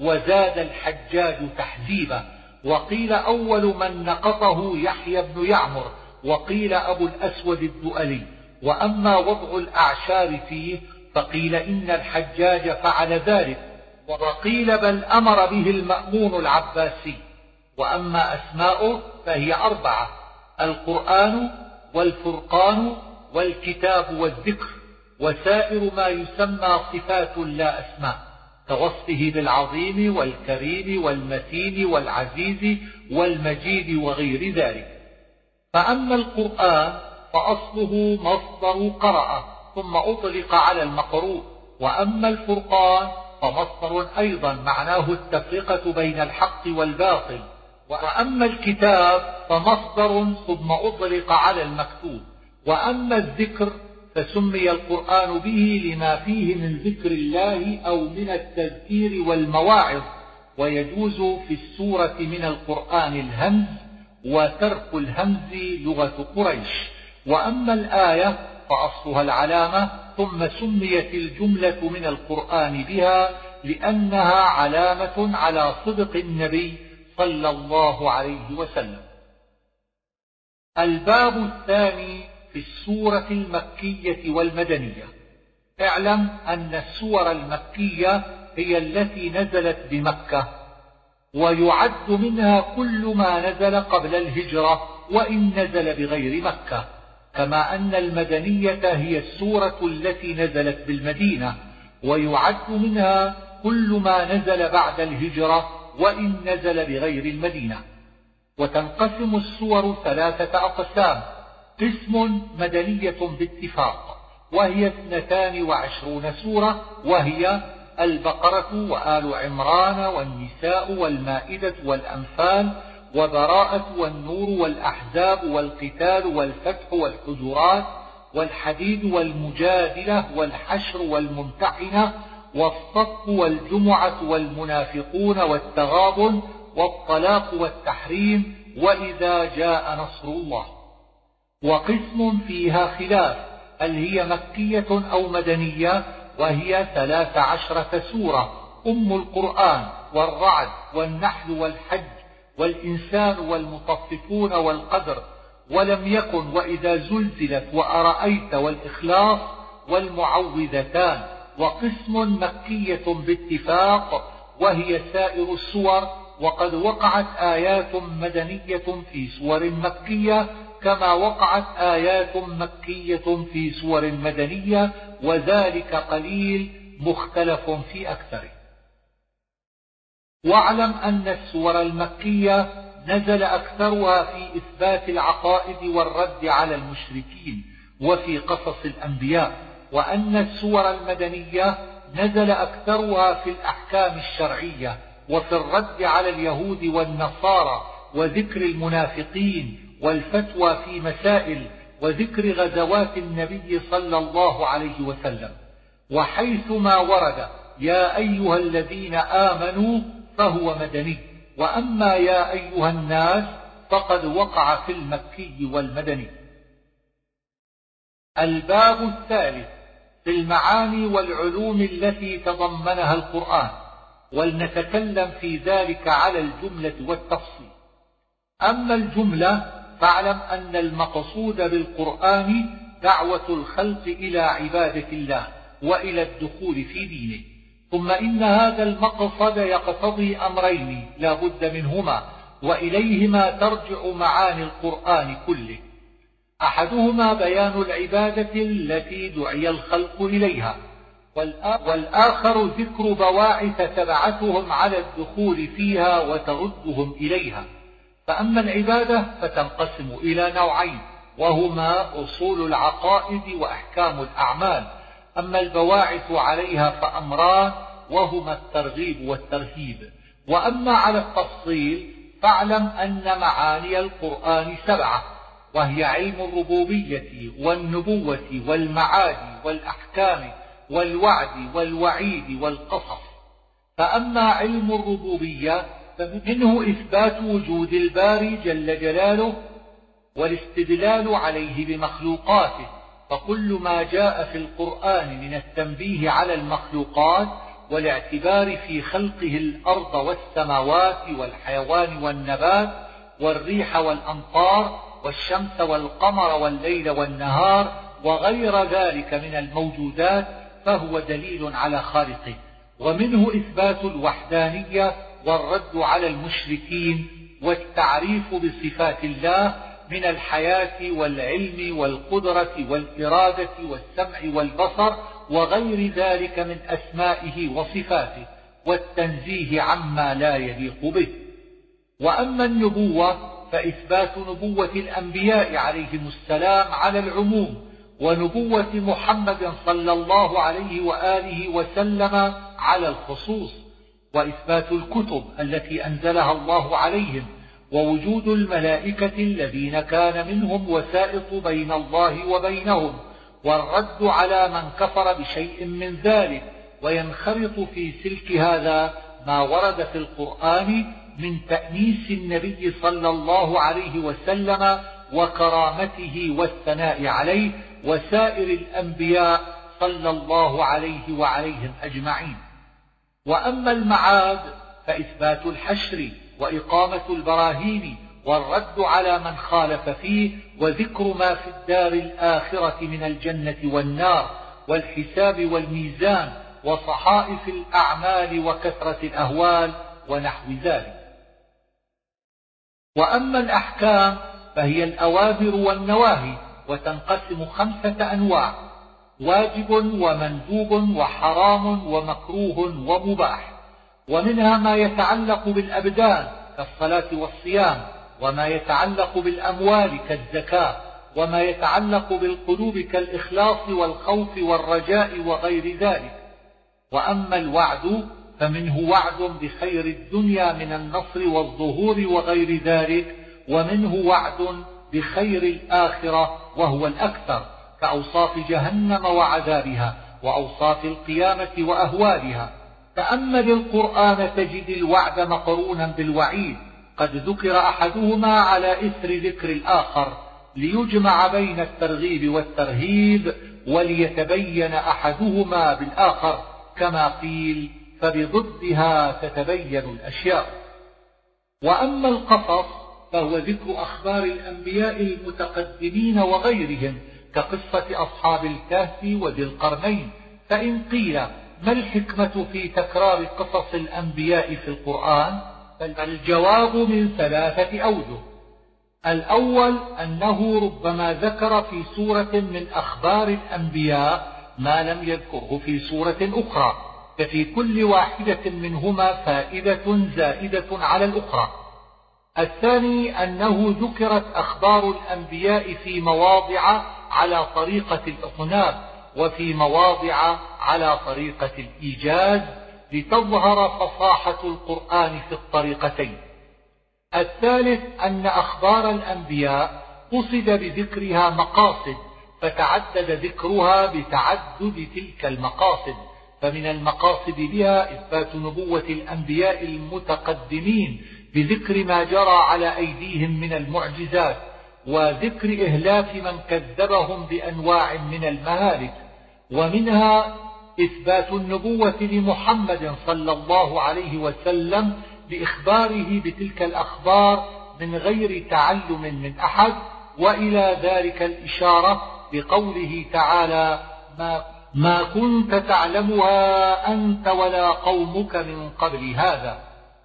وزاد الحجاج تحذيبا. وقيل أول من نقطه يحيى بن يعمر، وقيل أبو الأسود الدؤلي. وأما وضع الأعشار فيه فقيل إن الحجاج فعل ذلك، وقيل بل أمر به المأمون العباسي. وأما أسماؤه فهي أربعة: القرآن، والفرقان، والكتاب، والذكر، وسائر ما يسمى صفات لا أسماء، كوصفه بالعظيم والكريم والمتين والعزيز والمجيد وغير ذلك. فأما القرآن فأصله مصدر قرأ، ثم أطلق على المقروء. وأما الفرقان فمصدر أيضا معناه التفرقة بين الحق والباطل. وأما الكتاب فمصدر ثم أطلق على المكتوب. وأما الذكر فسمي القرآن به لما فيه من ذكر الله أو من التذكير والمواعظ، ويجوز في السورة من القرآن الهمز، وترك الهمز لغة قريش. وأما الآية فأصلها العلامة، ثم سميت الجملة من القرآن بها لأنها علامة على صدق النبي صلى الله عليه وسلم. الباب الثاني في السورة المكية والمدنية. اعلم أن السور المكية هي التي نزلت بمكة، ويعد منها كل ما نزل قبل الهجرة وإن نزل بغير مكة، كما أن المدنية هي السورة التي نزلت بالمدينة، ويعد منها كل ما نزل بعد الهجرة وإن نزل بغير المدينة. وتنقسم السور ثلاثة أقسام: قسم مدنية باتفاق، وهي اثنتان وعشرون سورة، وهي البقرة وآل عمران والنساء والمائدة والأنفال وبراءة والنور والأحزاب والقتال والفتح والحجرات والحديد والمجادلة والحشر والممتحنة والصف والجمعة والمنافقون والتغابن والطلاق والتحريم وإذا جاء نصر الله. وقسم فيها خلاف هل هي مكية أو مدنية، وهي ثلاث عشرة سورة، أم القرآن والرعد والنحل والحج والإنسان والمطففون والقدر ولم يكن وإذا زلزلت وأرأيت والإخلاص والمعوذتان. وقسم مكية باتفاق، وهي سائر السور، وقد وقعت آيات مدنية في سور مكية كما وقعت آيات مكية في سور مدنية، وذلك قليل مختلف في أكثره. واعلم أن السور المكية نزل أكثرها في إثبات العقائد والرد على المشركين وفي قصص الأنبياء، وأن السور المدنية نزل أكثرها في الأحكام الشرعية وفي الرد على اليهود والنصارى وذكر المنافقين والفتوى في مسائل وذكر غزوات النبي صلى الله عليه وسلم. وحيثما ورد يا أيها الذين آمنوا فهو مدني، وأما يا أيها الناس فقد وقع في المكي والمدني. الباب الثالث في المعاني والعلوم التي تضمنها القرآن، ولنتكلم في ذلك على الجملة والتفصيل. أما الجملة فاعلم أن المقصود بالقرآن دعوة الخلق إلى عبادة الله وإلى الدخول في دينه، ثم إن هذا المقصد يقتضي أمرين لا بد منهما، وإليهما ترجع معاني القرآن كله. أحدهما بيان العبادة التي دعي الخلق إليها، والآخر ذكر بواعث تبعتهم على الدخول فيها وتردهم إليها. فأما العبادة فتنقسم إلى نوعين، وهما أصول العقائد وأحكام الأعمال. أما البواعث عليها فأمران، وهما الترغيب والترهيب. وأما على التفصيل فاعلم أن معاني القرآن سبعة، وهي علم الربوبية والنبوة والمعاد والأحكام والوعد والوعيد والقصص. فأما علم الربوبية فمنه إثبات وجود الباري جل جلاله والاستدلال عليه بمخلوقاته، فكل ما جاء في القرآن من التنبيه على المخلوقات والاعتبار في خلقه الأرض والسماوات والحيوان والنبات والريح والأمطار والشمس والقمر والليل والنهار وغير ذلك من الموجودات فهو دليل على خالقه. ومنه إثبات الوحدانية والرد على المشركين والتعريف بصفات الله من الحياة والعلم والقدرة والإرادة والسمع والبصر وغير ذلك من أسمائه وصفاته، والتنزيه عما لا يليق به. وأما النبوة فإثبات نبوة الأنبياء عليهم السلام على العموم، ونبوة محمد صلى الله عليه وآله وسلم على الخصوص، وإثبات الكتب التي أنزلها الله عليهم، ووجود الملائكة الذين كان منهم وسائط بين الله وبينهم، والرد على من كفر بشيء من ذلك. وينخرط في سلك هذا ما ورد في القرآن من تأنيس النبي صلى الله عليه وسلم وكرامته والثناء عليه وسائر الأنبياء صلى الله عليه وعليهم أجمعين. وأما المعاد فإثبات الحشر وإقامة البراهين والرد على من خالف فيه، وذكر ما في الدار الآخرة من الجنة والنار والحساب والميزان وصحائف الأعمال وكثرة الأهوال ونحو ذلك. وأما الأحكام فهي الأوامر والنواهي، وتنقسم خمسة أنواع: واجب ومندوب وحرام ومكروه ومباح. ومنها ما يتعلق بالأبدان كالصلاة والصيام، وما يتعلق بالأموال كالزكاة، وما يتعلق بالقلوب كالإخلاص والخوف والرجاء وغير ذلك. وأما الوعد فمنه وعد بخير الدنيا من النصر والظهور وغير ذلك، ومنه وعد بخير الآخرة وهو الأكثر كأوصاف جهنم وعذابها وأوصاف القيامة وأهوالها. تأمل القرآن تجد الوعد مقرونا بالوعيد، قد ذكر أحدهما على إثر ذكر الآخر ليجمع بين الترغيب والترهيب وليتبين أحدهما بالآخر، كما قيل فبضدها تتبين الأشياء. وأما القصص فهو ذكر أخبار الأنبياء المتقدمين وغيرهم كقصة أصحاب الكهف وذي القرنين. فإن قيل ما الحكمة في تكرار قصص الأنبياء في القرآن؟ فالجواب من ثلاثة أوجه: الأول أنه ربما ذكر في سورة من أخبار الأنبياء ما لم يذكره في سورة أخرى، ففي كل واحدة منهما فائدة زائدة على الأخرى. الثاني أنه ذكرت أخبار الأنبياء في مواضع على طريقة الإطناب وفي مواضع على طريقة الإيجاز لتظهر فصاحة القرآن في الطريقتين. الثالث أن أخبار الأنبياء قصد بذكرها مقاصد، فتعدد ذكرها بتعدد تلك المقاصد، فمن المقاصد بها إثبات نبوة الأنبياء المتقدمين بذكر ما جرى على أيديهم من المعجزات، وذكر إهلاك من كذبهم بأنواع من المهالك. ومنها إثبات النبوة لمحمد صلى الله عليه وسلم بإخباره بتلك الأخبار من غير تعلم من أحد، وإلى ذلك الإشارة بقوله تعالى: ما كنت تعلمها أنت ولا قومك من قبل هذا.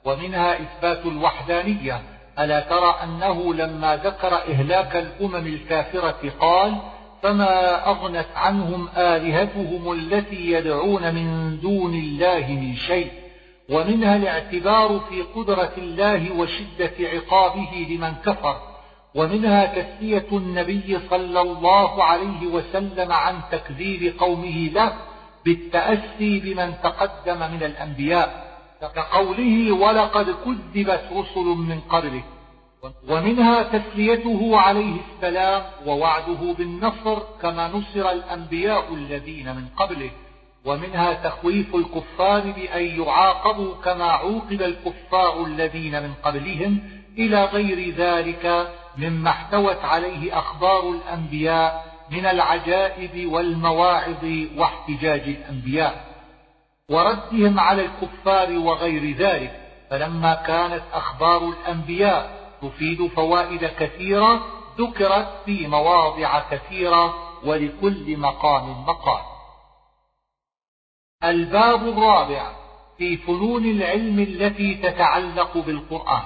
ومنها إثبات الوحدانية: ألا ترى أنه لما ذكر إهلاك الأمم الكافرة قال: فما أغنت عنهم آلهتهم التي يدعون من دون الله من شيء. ومنها الاعتبار في قدرة الله وشدة عقابه لمن كفر. ومنها تسلية النبي صلى الله عليه وسلم عن تكذيب قومه له بالتأسي بمن تقدم من الأنبياء كقوله: ولقد كذبت رسل من قبله. ومنها تسليته عليه السلام ووعده بالنصر كما نصر الأنبياء الذين من قبله. ومنها تخويف الكفار بأن يعاقبوا كما عوقب الكفار الذين من قبلهم، إلى غير ذلك مما احتوت عليه أخبار الأنبياء من العجائب والمواعظ واحتجاج الأنبياء وردهم على الكفار وغير ذلك. فلما كانت أخبار الأنبياء تفيد فوائد كثيرة ذكرت في مواضع كثيرة، ولكل مقام مقال. الباب الرابع في فنون العلم التي تتعلق بالقرآن.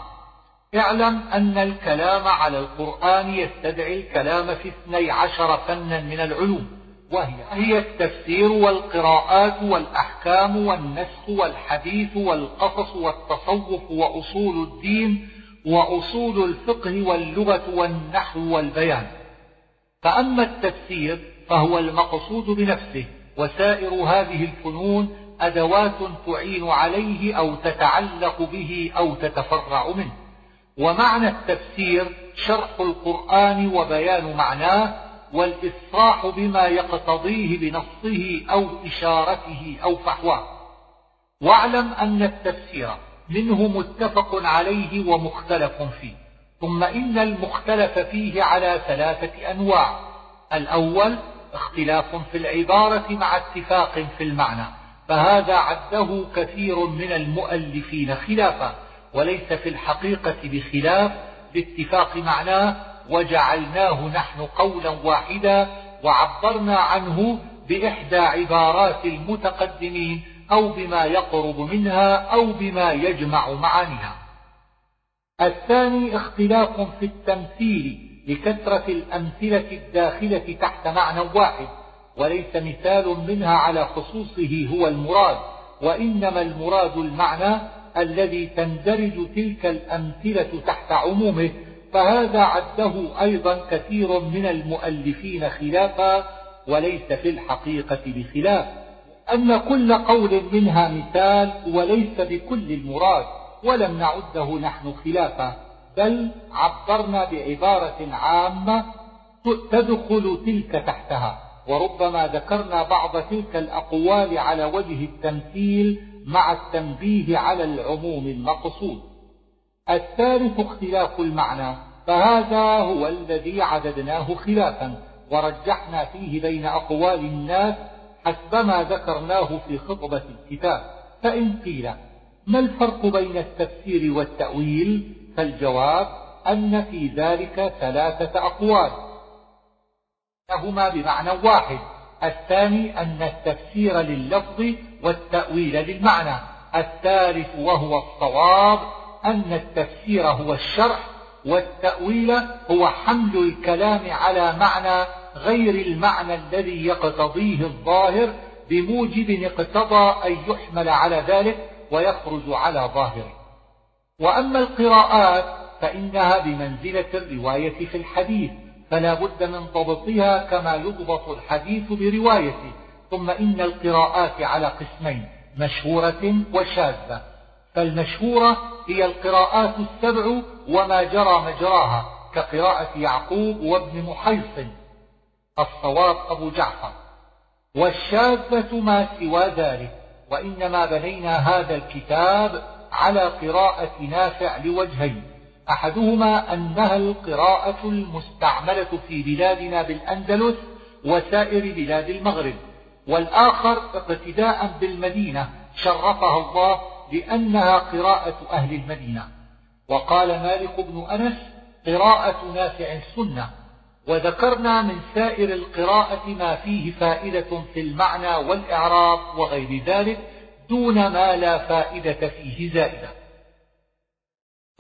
اعلم أن الكلام على القرآن يستدعي الكلام في اثني عشر فنا من العلوم، وهي التفسير والقراءات والأحكام والنسخ والحديث والقصص والتصوف وأصول الدين وأصول الفقه واللغة والنحو والبيان. فأما التفسير فهو المقصود بنفسه، وسائر هذه الفنون أدوات تعين عليه أو تتعلق به أو تتفرع منه. ومعنى التفسير شرح القرآن وبيان معناه، والإصراح بما يقتضيه بنصه أو إشارته أو فحواه. واعلم أن التفسير منه متفق عليه ومختلف فيه، ثم إن المختلف فيه على ثلاثة أنواع. الأول اختلاف في العبارة مع اتفاق في المعنى، فهذا عده كثير من المؤلفين خلافا، وليس في الحقيقة بخلاف باتفاق معناه، وجعلناه نحن قولا واحدا وعبرنا عنه بإحدى عبارات المتقدمين أو بما يقرب منها أو بما يجمع معانيها. الثاني اختلاف في التمثيل لكثرة الأمثلة الداخلة تحت معنى واحد، وليس مثال منها على خصوصه هو المراد، وإنما المراد المعنى الذي تندرج تلك الأمثلة تحت عمومه، فهذا عده أيضا كثير من المؤلفين خلافا، وليس في الحقيقة بخلاف، أن كل قول منها مثال وليس بكل المراد، ولم نعده نحن خلافا، بل عبرنا بعبارة عامة تدخل تلك تحتها. وربما ذكرنا بعض تلك الأقوال على وجه التمثيل مع التنبيه على العموم المقصود. الثالث اختلاف المعنى، فهذا هو الذي عددناه خلافا، ورجحنا فيه بين أقوال الناس حسبما ذكرناه في خطبة الكتاب. فإن قيل ما الفرق بين التفسير والتأويل؟ فالجواب أن في ذلك ثلاثة أقوال هما بمعنى واحد. الثاني أن التفسير لللفظ والتأويل للمعنى. الثالث وهو الصواب أن التفسير هو الشرح، والتأويل هو حمل الكلام على معنى غير المعنى الذي يقتضيه الظاهر بموجب اقتضى أن يحمل على ذلك ويخرج على ظاهره. وأما القراءات فإنها بمنزلة الرواية في الحديث، فلا بد من ضبطها كما يضبط الحديث بروايته. ثم إن القراءات على قسمين، مشهورة وشاذة. فالمشهورة هي القراءات السبع وما جرى مجراها، كقراءة يعقوب وابن محيص الصواب أبو جعفر. والشاذة ما سوى ذلك، وإنما بنينا هذا الكتاب على قراءة نافع لوجهين: أحدهما أنها القراءة المستعملة في بلادنا بالأندلس وسائر بلاد المغرب، والآخر اقتداء بالمدينة شرفها الله لأنها قراءة أهل المدينة. وقال مالك بن أنس قراءة نافع السنة. وذكرنا من سائر القراءة ما فيه فائدة في المعنى والإعراب وغير ذلك، دون ما لا فائدة فيه زائدة.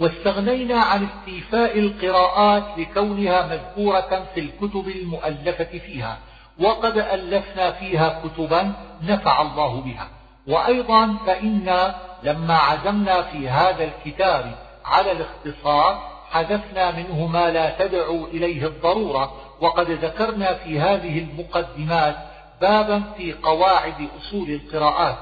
واستغنينا عن استيفاء القراءات لكونها مذكورة في الكتب المؤلفة فيها، وقد ألفنا فيها كتبا نفع الله بها. وأيضا فإنا لما عزمنا في هذا الكتاب على الاختصار حذفنا منه ما لا تدعو إليه الضرورة. وقد ذكرنا في هذه المقدمات بابا في قواعد أصول القراءات.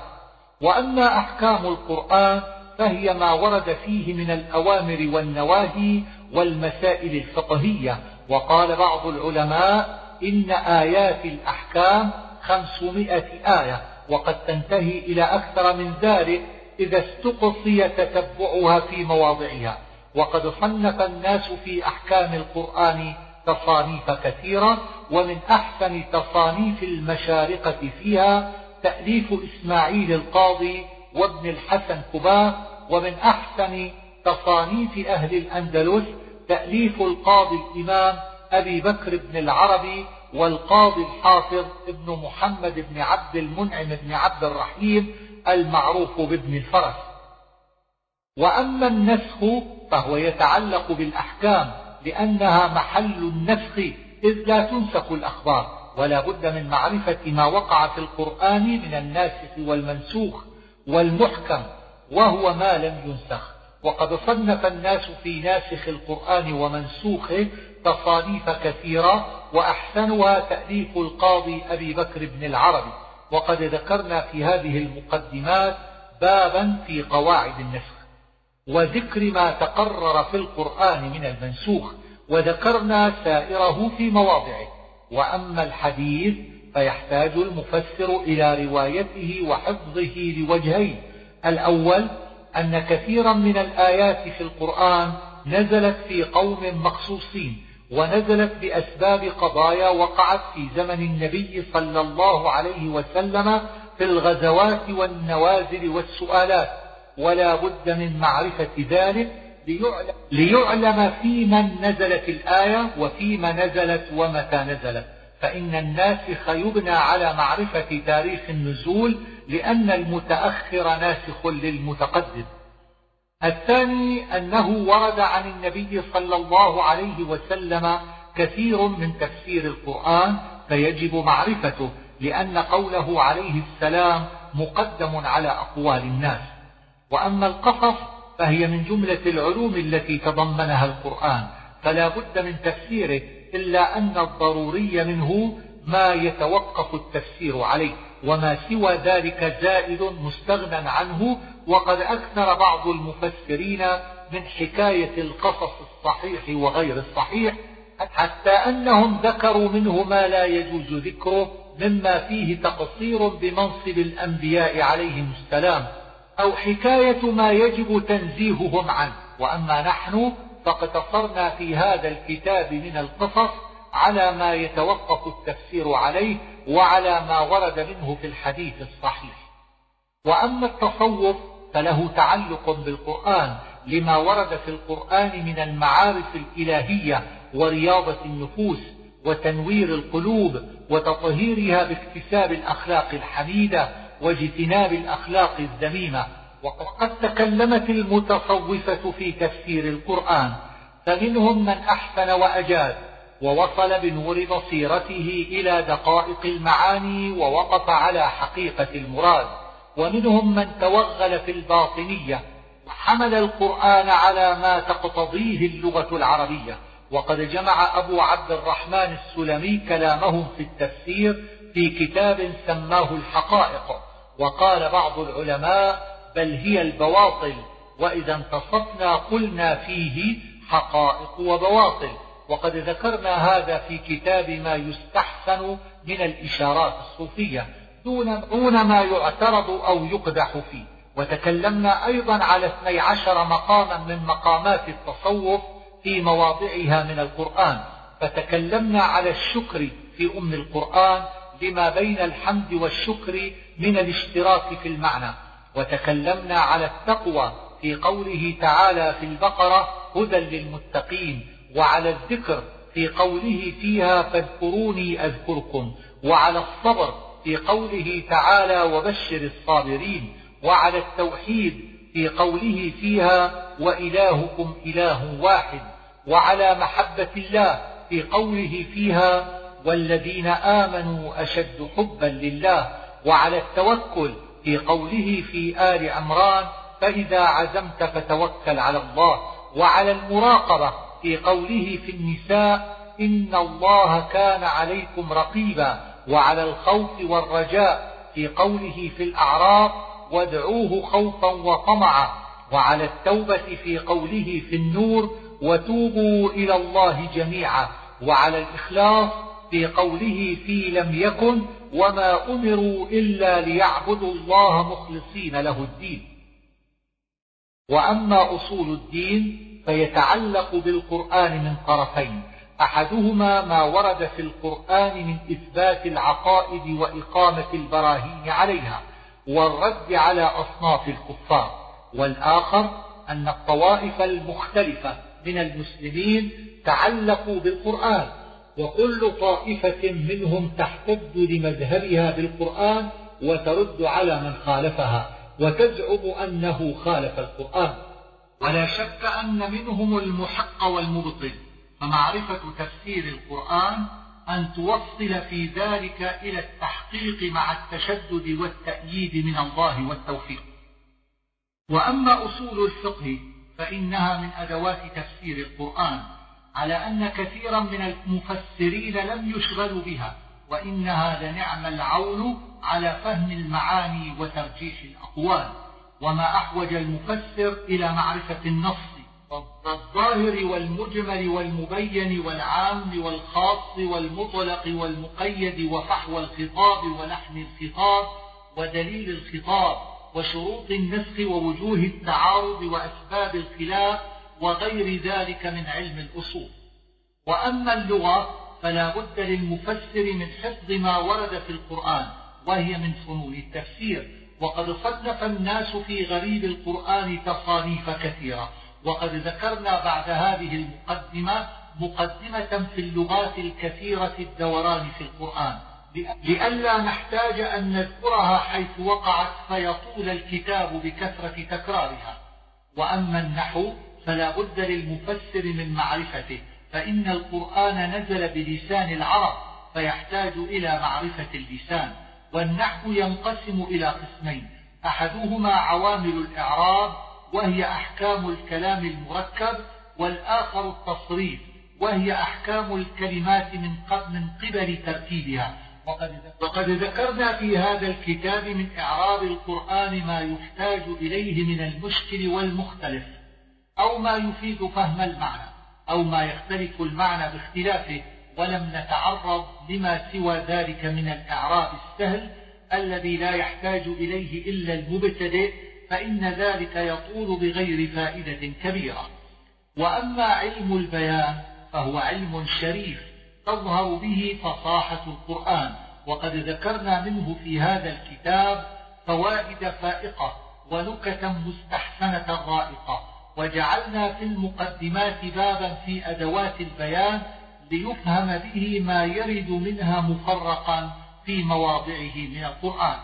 وأما أحكام القرآن فهي ما ورد فيه من الأوامر والنواهي والمسائل الفقهية. وقال بعض العلماء إن آيات الأحكام خمسمائة آية، وقد تنتهي إلى أكثر من ذلك إذا استقصي تتبعها في مواضعها. وقد صنف الناس في أحكام القرآن تصانيف كثيرة، ومن أحسن تصانيف المشارقة فيها تأليف إسماعيل القاضي وابن الحسن كباه. ومن أحسن تصانيف أهل الأندلس تأليف القاضي الإمام أبي بكر بن العربي والقاضي الحافظ ابن محمد بن عبد المنعم بن عبد الرحيم المعروف بابن الفرس. وأما النسخ فهو يتعلق بالأحكام، لأنها محل النسخ، إذ لا تنسخ الأخبار، ولا بد من معرفة ما وقع في القرآن من الناسخ والمنسوخ والمحكم، وهو ما لم ينسخ. وقد صنف الناس في ناسخ القرآن ومنسوخه تصانيف كثيرة، وأحسنها تأليف القاضي أبي بكر بن العربي. وقد ذكرنا في هذه المقدمات بابا في قواعد النسخ وذكر ما تقرر في القرآن من المنسوخ، وذكرنا سائره في مواضعه. وأما الحديث فيحتاج المفسر إلى روايته وحفظه لوجهين: الأول أن كثيرا من الآيات في القرآن نزلت في قوم مخصوصين، ونزلت بأسباب قضايا وقعت في زمن النبي صلى الله عليه وسلم في الغزوات والنوازل والسؤالات، ولا بد من معرفة ذلك ليعلم في من نزلت الآية وفيما نزلت ومتى نزلت. فإن الناسخ يبنى على معرفة تاريخ النزول، لأن المتأخر ناسخ للمتقدم. الثاني أنه ورد عن النبي صلى الله عليه وسلم كثير من تفسير القرآن، فيجب معرفته، لأن قوله عليه السلام مقدم على أقوال الناس. وأما القصص فهي من جملة العلوم التي تضمنها القرآن، فلا بد من تفسيره، إلا أن الضروري منه ما يتوقف التفسير عليه، وما سوى ذلك زائد مستغنى عنه. وقد أكثر بعض المفسرين من حكاية القصص الصحيح وغير الصحيح، حتى أنهم ذكروا منه ما لا يجوز ذكره مما فيه تقصير بمنصب الأنبياء عليهم السلام، أو حكاية ما يجب تنزيههم عنه. وأما نحن فاقتصرنا في هذا الكتاب من القصص على ما يتوقف التفسير عليه، وعلى ما ورد منه في الحديث الصحيح. وأما التصوف فله تعلق بالقرآن لما ورد في القرآن من المعارف الإلهية ورياضة النفوس وتنوير القلوب وتطهيرها باكتساب الأخلاق الحميدة واجتناب الأخلاق الذميمة. وقد تكلمت المتصوفة في تفسير القرآن، فمنهم من أحسن وأجاد ووصل بنور بصيرته إلى دقائق المعاني ووقف على حقيقة المراد، ومنهم من توغل في الباطنية وحمل القرآن على ما تقتضيه اللغة العربية. وقد جمع أبو عبد الرحمن السلمي كلامهم في التفسير في كتاب سماه الحقائق، وقال بعض العلماء: بل هي البواطل، وإذا انتصفنا قلنا فيه حقائق وبواطل. وقد ذكرنا هذا في كتاب ما يستحسن من الإشارات الصوفية دون ما يعترض أو يقدح فيه. وتكلمنا أيضا على اثني عشر مقاما من مقامات التصوف في مواضعها من القرآن، فتكلمنا على الشكر في أم القرآن لما بين الحمد والشكر من الاشتراك في المعنى. وتكلمنا على التقوى في قوله تعالى في البقرة: هدى للمتقين، وعلى الذكر في قوله فيها: فاذكروني أذكركم، وعلى الصبر في قوله تعالى: وبشر الصابرين، وعلى التوحيد في قوله فيها: وإلهكم إله واحد، وعلى محبة الله في قوله فيها: والذين آمنوا أشد حبا لله، وعلى التوكل في قوله في آل عمران: فإذا عزمت فتوكل على الله، وعلى المراقبة في قوله في النساء: إن الله كان عليكم رقيبا، وعلى الخوف والرجاء في قوله في الأعراف: وادعوه خوفا وطمعا، وعلى التوبة في قوله في النور: وتوبوا إلى الله جميعا، وعلى الإخلاص في قوله في لم يكن: وما أمروا إلا ليعبدوا الله مخلصين له الدين. وأما أصول الدين فيتعلق بالقرآن من طرفين: أحدهما ما ورد في القرآن من إثبات العقائد وإقامة البراهين عليها والرد على أصناف الكفار، والآخر أن الطوائف المختلفة من المسلمين تعلقوا بالقرآن، وكل طائفة منهم تحتج لمذهبها بالقرآن وترد على من خالفها وتزعم أنه خالف القرآن. ولا شك أن منهم المحق والمبطل، فمعرفة تفسير القرآن أن توصل في ذلك إلى التحقيق مع التشدد والتأييد من الله والتوفيق. وأما أصول الفقه فإنها من أدوات تفسير القرآن، على أن كثيرا من المفسرين لم يشغلوا بها، وإنها لنعم العون على فهم المعاني وترجيح الأقوال، وما أحوج المفسر إلى معرفة النص الظاهر والمجمل والمبين والعام والخاص والمطلق والمقيد وفحوى الخطاب ولحن الخطاب ودليل الخطاب وشروط النسخ ووجوه التعارض وأسباب الخلاف وغير ذلك من علم الأصول. وأما اللغة فلا بد للمفسر من حفظ ما ورد في القرآن، وهي من فنون التفسير، وقد صنف الناس في غريب القرآن تصانيف كثيرة، وقد ذكرنا بعد هذه المقدمة مقدمة في اللغات الكثيرة الدوران في القرآن، لئلا نحتاج أن نذكرها حيث وقعت فيطول الكتاب بكثرة تكرارها. وأما النحو فلا بد للمفسر من معرفته، فإن القرآن نزل بلسان العرب فيحتاج إلى معرفة اللسان. والنحو ينقسم إلى قسمين، أحدهما عوامل الإعراب وهي أحكام الكلام المركب، والآخر التصريف وهي أحكام الكلمات من قبل ترتيبها. وقد ذكرنا في هذا الكتاب من إعراب القرآن ما يحتاج إليه من المشكل والمختلف، أو ما يفيد فهم المعنى، أو ما يختلف المعنى باختلافه، ولم نتعرض لما سوى ذلك من الإعراب السهل الذي لا يحتاج إليه إلا المبتدئ، فإن ذلك يطول بغير فائدة كبيرة. وأما علم البيان فهو علم شريف تظهر به فصاحة القرآن، وقد ذكرنا منه في هذا الكتاب فوائد فائقة ونكتا مستحسنة رائقة، وجعلنا في المقدمات بابا في أدوات البيان ليفهم به ما يرد منها مفرقا في مواضعه من القرآن.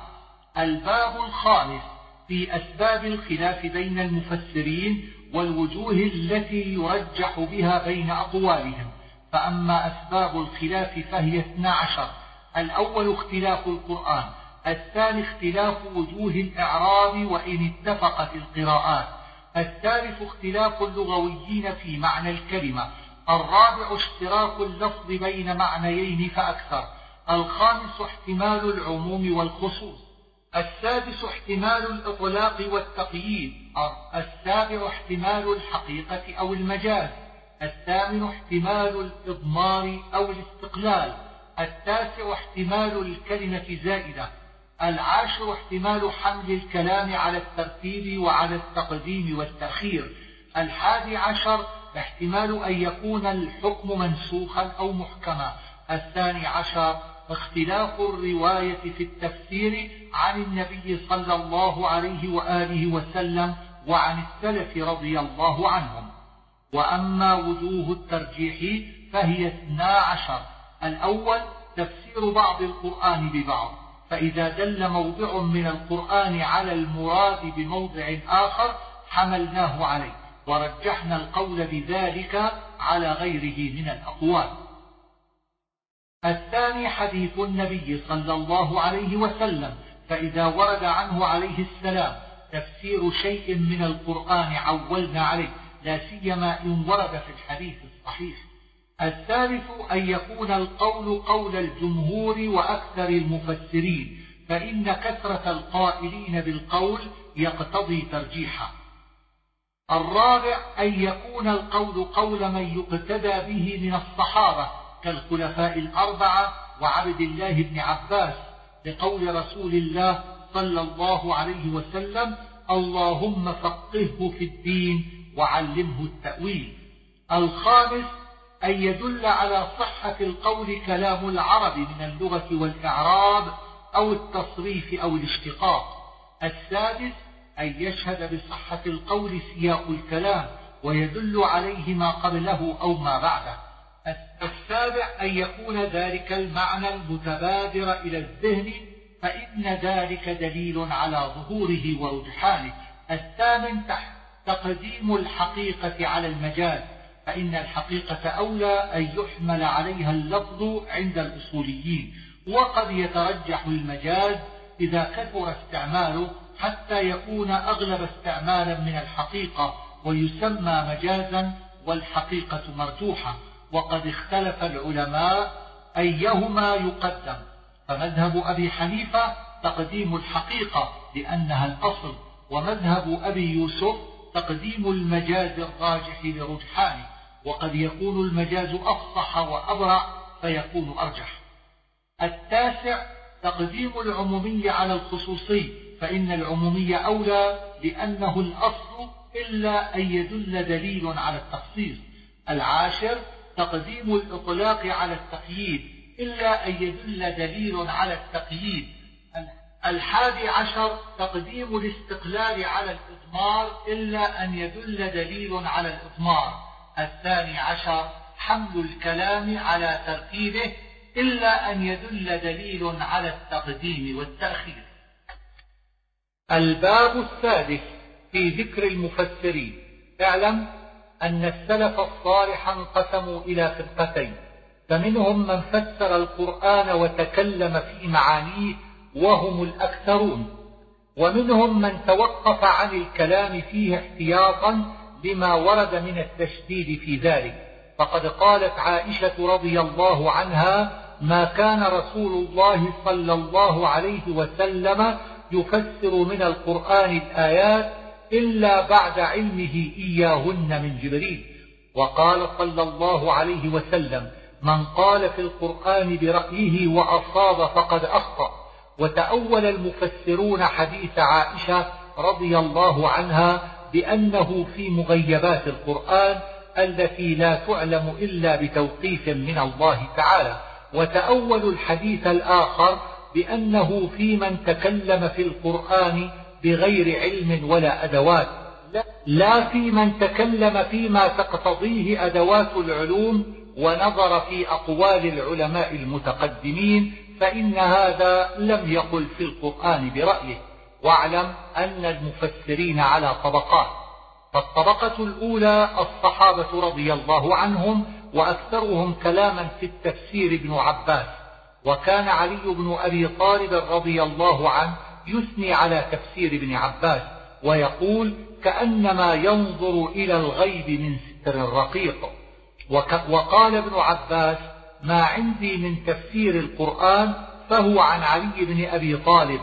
الباب الخامس في أسباب الخلاف بين المفسرين والوجوه التي يرجح بها بين أقوالهم. فأما أسباب الخلاف فهي اثنا عشر، الأول اختلاف القرآن، الثاني اختلاف وجوه الإعراب وإن اتفقت القراءات، الثالث اختلاف اللغويين في معنى الكلمة، الرابع اشتراك اللفظ بين معنيين فأكثر، الخامس احتمال العموم والخصوص، السادس احتمال الإطلاق والتقييد، السابع احتمال الحقيقة أو المجاز، الثامن احتمال الإضمار أو الاستقلال، التاسع احتمال الكلمة زائدة، العاشر احتمال حمل الكلام على الترتيب وعلى التقديم والتأخير، الحادي عشر احتمال أن يكون الحكم منسوخا أو محكما، الثاني عشر اختلاف الرواية في التفسير عن النبي صلى الله عليه وآله وسلم وعن السلف رضي الله عنهم. وأما وجوه الترجيح فهي اثنا عشر، الأول تفسير بعض القرآن ببعض، فإذا دل موضع من القرآن على المراد بموضع آخر حملناه عليه ورجحنا القول بذلك على غيره من الأقوال. الثاني حديث النبي صلى الله عليه وسلم، فإذا ورد عنه عليه السلام تفسير شيء من القرآن عولنا عليه، لا سيما إن ورد في الحديث الصحيح. الثالث أن يكون القول قول الجمهور وأكثر المفسرين، فإن كثرة القائلين بالقول يقتضي ترجيحه. الرابع أن يكون القول قول من يقتدى به من الصحابة كالخلفاء الأربعة وعبد الله بن عباس، لقول رسول الله صلى الله عليه وسلم اللهم فقهه في الدين وعلمه التأويل. الخامس أن يدل على صحة القول كلام العرب من اللغة والإعراب أو التصريف أو الاشتقاق. السادس أن يشهد بصحة القول سياق الكلام ويدل عليه ما قبله أو ما بعده. السابع أن يكون ذلك المعنى المتبادر إلى الذهن، فإن ذلك دليل على ظهوره ورجحانه. الثامن تقديم الحقيقة على المجاز، فإن الحقيقة أولى أن يحمل عليها اللفظ عند الأصوليين، وقد يترجح المجاز إذا كثر استعماله حتى يكون أغلب استعمالا من الحقيقة، ويسمى مجازا والحقيقة مرجوحة، وقد اختلف العلماء أيهما يقدم، فمذهب أبي حنيفة تقديم الحقيقة لأنها الأصل، ومذهب أبي يوسف تقديم المجاز الراجح لرجحانه، وقد يكون المجاز أفصح وأبرع فيكون أرجح. التاسع تقديم العمومي على الخصوصي، فإن العمومي أولى لأنه الأصل إلا أن يدل دليل على التخصيص. العاشر تقديم الإطلاق على التقييد إلا أن يدل دليل على التقييد. الحادي عشر تقديم الاستقلال على الإضمار إلا أن يدل دليل على الإضمار. الثاني عشر حمل الكلام على ترتيبه إلا أن يدل دليل على التقديم والتأخير. الباب السادس في ذكر المفسرين. اعلم أن السلف الصالح انقسموا إلى فرقتين، فمنهم من فسر القرآن وتكلم في معانيه وهم الأكثرون، ومنهم من توقف عن الكلام فيه احتياطا لما ورد من التشديد في ذلك، فقد قالت عائشة رضي الله عنها: ما كان رسول الله صلى الله عليه وسلم يفسر من القرآن الآيات إلا بعد علمه إياهن من جبريل. وقال صلى الله عليه وسلم: من قال في القرآن برأيه وأصاب فقد أخطأ. وتأول المفسرون حديث عائشة رضي الله عنها بأنه في مغيبات القرآن التي لا تعلم إلا بتوقيف من الله تعالى، وتأول الحديث الآخر بأنه في من تكلم في القرآن بغير علم ولا أدوات، لا في من تكلم فيما تقتضيه أدوات العلوم ونظر في أقوال العلماء المتقدمين، فإن هذا لم يقل في القرآن برأيه. واعلم أن المفسرين على طبقات، فالطبقة الأولى الصحابة رضي الله عنهم، وأكثرهم كلاما في التفسير ابن عباس، وكان علي بن أبي طالب رضي الله عنه يثني على تفسير ابن عباس ويقول: كأنما ينظر إلى الغيب من ستر رقيق. وقال ابن عباس: ما عندي من تفسير القرآن فهو عن علي بن أبي طالب،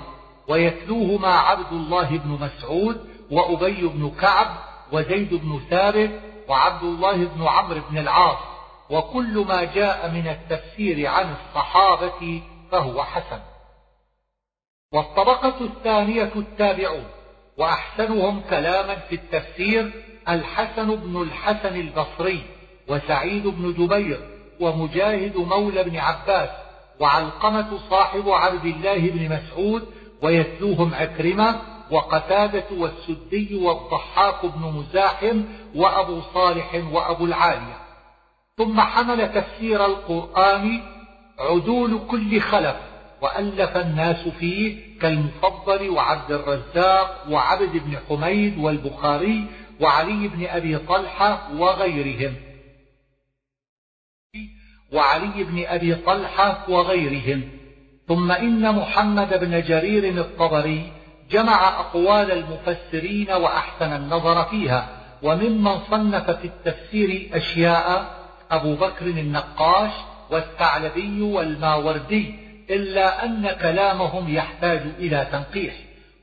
ويتلوهما عبد الله بن مسعود وأبي بن كعب وزيد بن ثابت وعبد الله بن عمرو بن العاص، وكل ما جاء من التفسير عن الصحابة فهو حسن. والطبقة الثانية التابعون، وأحسنهم كلاما في التفسير الحسن بن الحسن البصري وسعيد بن جبير ومجاهد مولى بن عباس وعلقمة صاحب عبد الله بن مسعود، ويتلوهم عكرمة وقتادة والسدي والضحاك بن مزاحم وأبو صالح وأبو العالية. ثم حمل تفسير القرآن عدول كل خلف، وألف الناس فيه كالمفضل وعبد الرزاق وعبد بن حميد والبخاري وعلي بن أبي طلحة وغيرهم وعلي بن أبي طلحة وغيرهم ثم إن محمد بن جرير الطبري جمع أقوال المفسرين وأحسن النظر فيها. وممن صنف في التفسير أشياء أبو بكر النقاش والثعلبي والماوردي، إلا أن كلامهم يحتاج إلى تنقيح،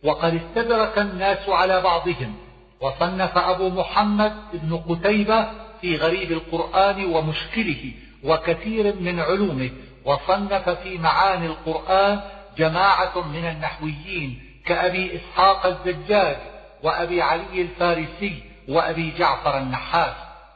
وقد استدرك الناس على بعضهم. وصنف أبو محمد بن قتيبة في غريب القرآن ومشكله وكثير من علومه، وصنف في معاني القرآن جماعة من النحويين كأبي إسحاق الزجاج وأبي علي الفارسي وأبي جعفر النحاس.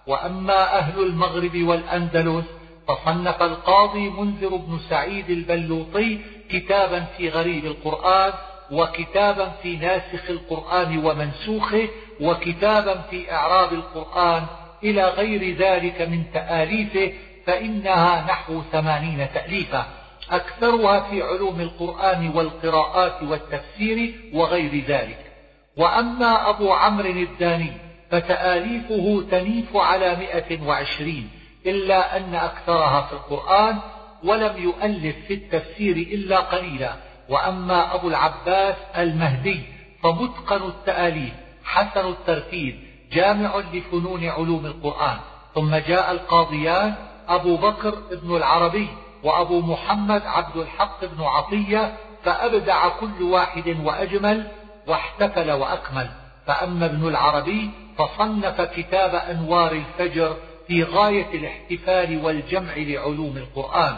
وأما أهل المغرب والأندلس فصنف القاضي منذر بن سعيد البلوطي كتابا في غريب القرآن، وكتابا في ناسخ القرآن ومنسوخه، وكتابا في إعراب القرآن، إلى غير ذلك من تآليفه، فإنها نحو ثمانين تأليفا، أكثرها في علوم القرآن والقراءات والتفسير وغير ذلك. وأما أبو عمرو الداني فتآليفه تنيف على مئة وعشرين، إلا أن أكثرها في القرآن، ولم يؤلف في التفسير إلا قليلا. وأما أبو العباس المهدي فمتقن التآليف حسن الترتيب، جامع لفنون علوم القرآن. ثم جاء القاضيان أبو بكر ابن العربي وأبو محمد عبد الحق بن عطية، فأبدع كل واحد وأجمل واحتفل وأكمل. فأما ابن العربي فصنف كتاب أنوار الفجر في غاية الاحتفال والجمع لعلوم القرآن،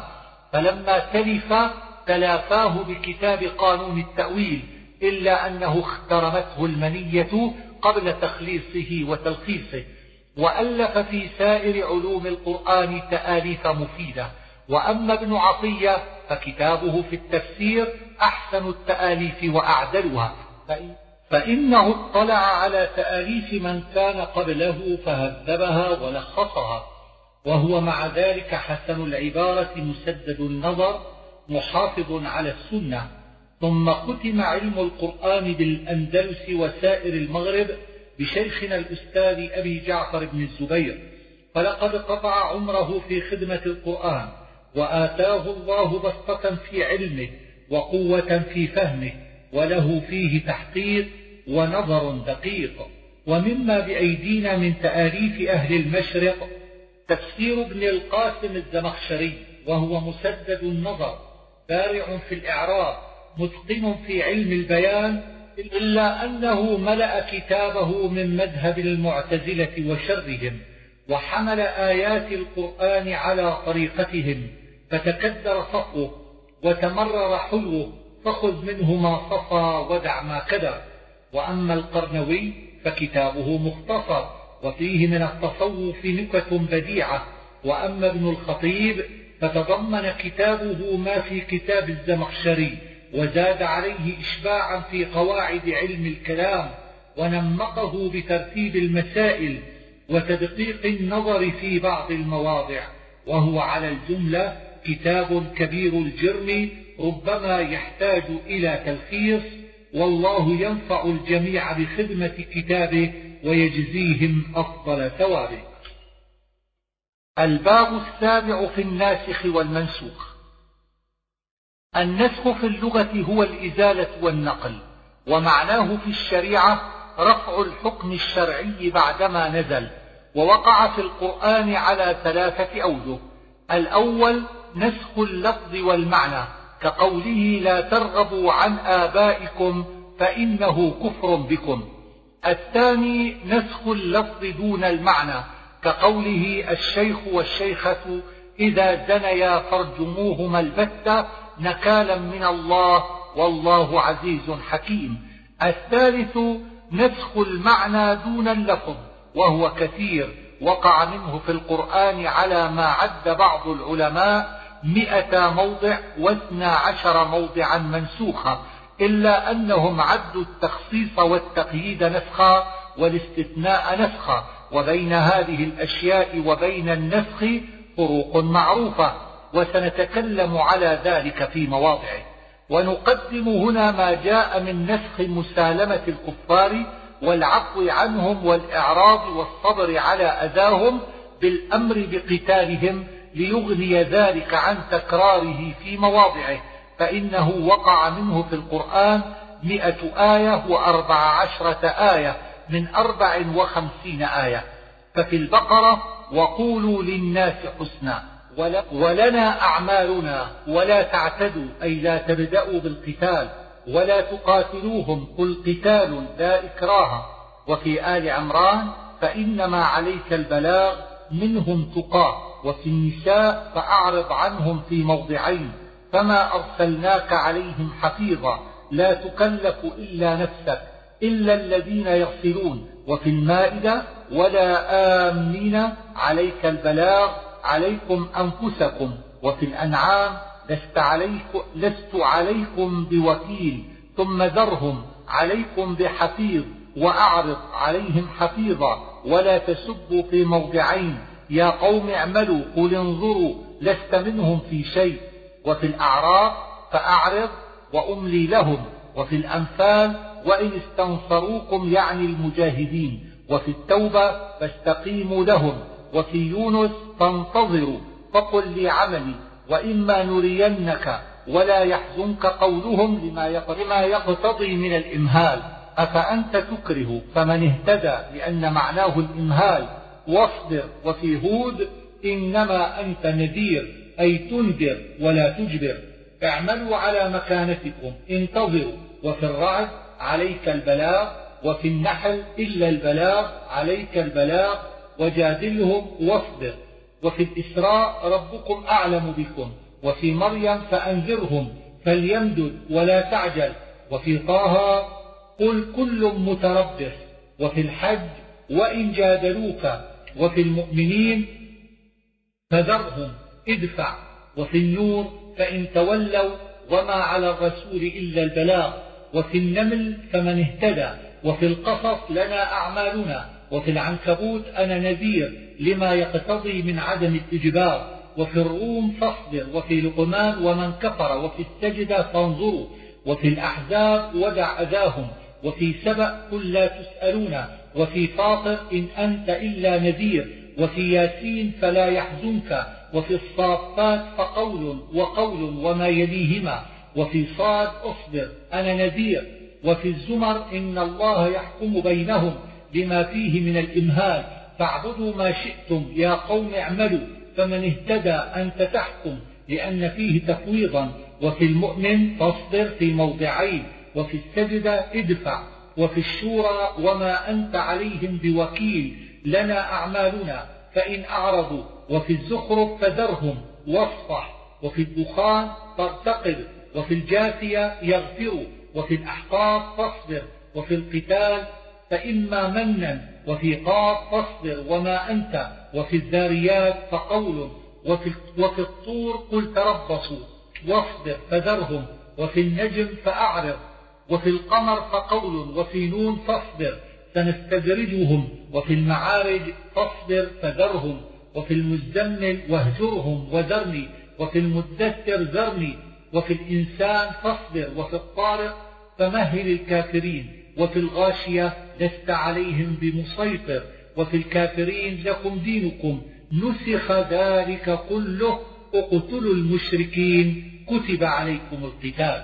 فلما تلف تلافاه بكتاب قانون التأويل، إلا أنه اخترمته المنية قبل تخليصه وتلخيصه. وألف في سائر علوم القرآن تآليف مفيدة. وأما ابن عطية فكتابه في التفسير أحسن التآليف وأعدلها، فإنه اطلع على تآليف من كان قبله فهذبها ولخصها، وهو مع ذلك حسن العبارة مسدد النظر محافظ على السنة. ثم ختم علم القرآن بالأندلس وسائر المغرب بشيخنا الأستاذ أبي جعفر بن الزبير، فلقد قطع عمره في خدمة القرآن، وآتاه الله بسطة في علمه وقوة في فهمه، وله فيه تحقيق ونظر دقيق. ومما بأيدينا من تآليف أهل المشرق تفسير ابن القاسم الزمخشري، وهو مسدد النظر بارع في الإعراب متقن في علم البيان، إلا أنه ملأ كتابه من مذهب المعتزلة وشرهم، وحمل آيات القرآن على طريقتهم، فتكدر صفوه وتمرر حلوه، فخذ منه ما صفى ودع ما كدر. وأما القرنوي فكتابه مختصر وفيه من التصوف نكت بديعة. وأما ابن الخطيب فتضمن كتابه ما في كتاب الزمخشري، وزاد عليه إشباعا في قواعد علم الكلام، ونمقه بترتيب المسائل وتدقيق النظر في بعض المواضع، وهو على الجملة كتاب كبير الجرم ربما يحتاج إلى تلخيص، والله ينفع الجميع بخدمة كتابه ويجزيهم أفضل ثوابه. الباب السابع في الناسخ والمنسوخ. النسخ في اللغة هو الإزالة والنقل، ومعناه في الشريعة رفع الحكم الشرعي بعدما نزل، ووقع في القرآن على ثلاثة أوجه. الأول نسخ اللفظ والمعنى، كقوله لا ترغبوا عن آبائكم فإنه كفر بكم. الثاني نسخ اللفظ دون المعنى، كقوله الشيخ والشيخة إذا زنيا فارجموهما البتة نكالا من الله والله عزيز حكيم. الثالث نسخ المعنى دون اللفظ، وهو كثير، وقع منه في القرآن على ما عد بعض العلماء مئة موضع واثنى عشر موضعا منسوخا، إلا أنهم عدوا التخصيص والتقييد نسخا والاستثناء نسخا، وبين هذه الأشياء وبين النسخ فروق معروفة، وسنتكلم على ذلك في مواضعه. ونقدم هنا ما جاء من نسخ مسالمة الكفار والعفو عنهم والإعراض والصبر على أذاهم بالأمر بقتالهم، ليغني ذلك عن تكراره في مواضعه، فإنه وقع منه في القرآن مئة آية وأربع عشرة آية من أربع وخمسين آية. ففي البقرة وقولوا للناس حسنا ولنا أعمالنا ولا تعتدوا، أي لا تبدأوا بالقتال ولا تقاتلوهم قل قتال لا إكراه. وفي آل عمران فإنما عليك البلاغ منهم تقاه. وفي النساء فأعرض عنهم في موضعين، فما أرسلناك عليهم حفيظا لا تكلف إلا نفسك إلا الذين يغفلون. وفي المائدة ولا آمنين عليك البلاغ عليكم أنفسكم. وفي الأنعام لست عليكم, لست عليكم بوكيل. ثم ذرهم عليكم بحفيظ وأعرض عليهم حفيظا ولا تسبوا في موضعين يا قوم اعملوا قل انظروا لست منهم في شيء. وفي الأعراف فأعرض وأملي لهم. وفي الأنفال وإن استنصروكم يعني المجاهدين. وفي التوبة فاستقيموا لهم. وفي يونس فانتظروا فقل لي عملي وإما نرينك ولا يحزنك قولهم لما يقتضي من الإمهال. أفأنت تكره فمن اهتدى، لأن معناه الإمهال. واصبر، وفي هود إنما أنت نذير، أي تنذر ولا تجبر. اعملوا على مكانتكم، انتظروا. وفي الرعد عليك البلاغ، وفي النحل إلا البلاغ عليك البلاغ، وجادلهم واصبر. وفي الإسراء ربكم أعلم بكم، وفي مريم فأنذرهم فليمدد ولا تعجل، وفي طه قل كل متربص، وفي الحج وإن جادلوك، وفي المؤمنين فذرهم ادفع، وفي النور فإن تولوا وما على الرسول إلا البلاغ، وفي النمل فمن اهتدى، وفي القصص لنا أعمالنا، وفي العنكبوت أنا نذير لما يقتضي من عدم الإجبار، وفي الروم فاصبر، وفي لقمان ومن كفر، وفي السجدة فانظروا، وفي الأحزاب ودع أذاهم، وفي سبأ قل لا تسألون، وفي فاطر إن أنت إلا نذير، وفي ياسين فلا يحزنك، وفي الصافات فقول وقول وما يليهما، وفي صاد أصبر أنا نذير، وفي الزمر إن الله يحكم بينهم بما فيه من الإمهال. فاعبدوا ما شئتم يا قوم اعملوا، فمن اهتدى أنت تحكم لأن فيه تفويضا. وفي المؤمن فاصبر في موضعين، وفي السجدة ادفع، وفي الشورى وما أنت عليهم بوكيل لنا أعمالنا فإن أعرضوا، وفي الزخرف فذرهم واصفح، وفي الدخان فارتقب، وفي الجاثية يغفروا، وفي الأحقاف فاصبر، وفي القتال فإما منا، وفي قاف فاصبر وما أنت، وفي الذاريات فقول، وفي, وفي الطور قل تربصوا واصبر فذرهم، وفي النجم فأعرض، وفي القمر فقول، وفي نون فاصبر سنستدرجهم، وفي المعارج فاصبر فذرهم، وفي المزمل واهجرهم وذرني، وفي المدثر ذرني، وفي الإنسان فاصبر، وفي الطارق فمهل الكافرين، وفي الغاشية لست عليهم بمسيطر، وفي الكافرين لكم دينكم. نسخ ذلك كله اقتلوا المشركين كتب عليكم القتال.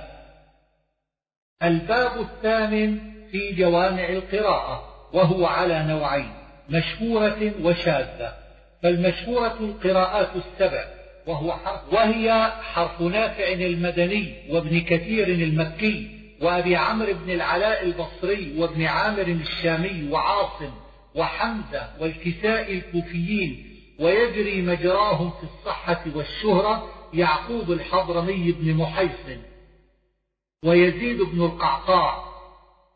الباب الثامن في جوامع القراءة، وهو على نوعين، مشهورة وشاذة. فالمشهورة القراءات السبع، وهو حرف وهي حرف نافع المدني وابن كثير المكي وأبي عمرو بن العلاء البصري وابن عامر الشامي وعاصم وحمزة والكسائي الكوفيين، ويجري مجراهم في الصحة والشهرة يعقوب الحضرمي بن محيصن ويزيد بن القعقاع.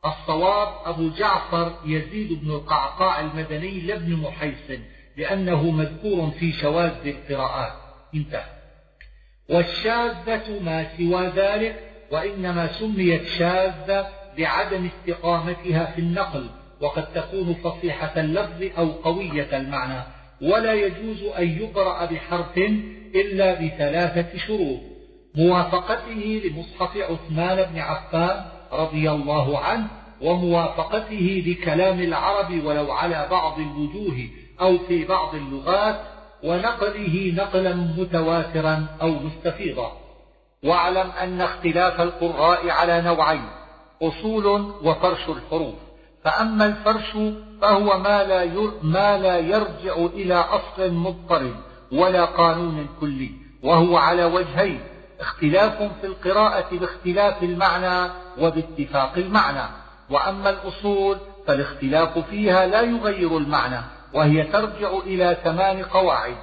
الصواب أبو جعفر يزيد بن القعقاع المدني لابن محيصن، لأنه مذكور في شواذ القراءات. انتهى. والشاذة ما سوى ذلك، وإنما سميت شاذة بعدم استقامتها في النقل، وقد تكون فصيحة اللفظ أو قوية المعنى. ولا يجوز أن يقرأ بحرف إلا بثلاثة شروط: موافقته لمصحف عثمان بن عفان رضي الله عنه، وموافقته لكلام العرب ولو على بعض الوجوه أو في بعض اللغات، ونقله نقلا متواترا أو مستفيضا. واعلم أن اختلاف القراء على نوعين: أصول وفرش الحروف. فأما الفرش فهو ما لا يرجع إلى أصل مضطرب ولا قانون كلي، وهو على وجهين: اختلاف في القراءة باختلاف المعنى وباتفاق المعنى. وأما الأصول فالاختلاف فيها لا يغير المعنى، وهي ترجع إلى ثمان قواعد.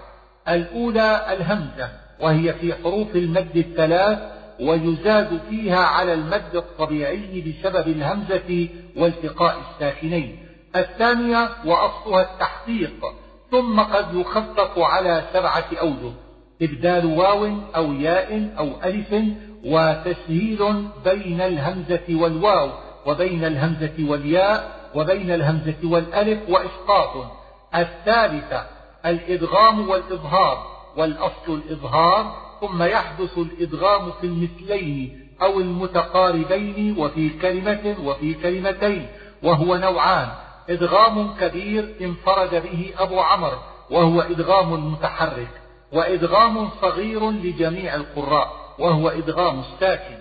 الأولى الهمزة، وهي في حروف المد الثلاث، ويزاد فيها على المد الطبيعي بسبب الهمزة والتقاء الساكنين. الثانية وأصلها التحقيق، ثم قد يخفف على سبعة أوجه: إبدال واو أو ياء أو ألف، وتسهيل بين الهمزة والواو، وبين الهمزة والياء، وبين الهمزة والألف، وإسقاط. الثالثة الإدغام والإظهار، والأصل الإظهار، ثم يحدث الإدغام في المثلين أو المتقاربين وفي كلمة وفي كلمتين، وهو نوعان: إدغام كبير انفرد به أبو عمرو وهو إدغام متحرك، وإدغام صغير لجميع القراء وهو إدغام الساكن.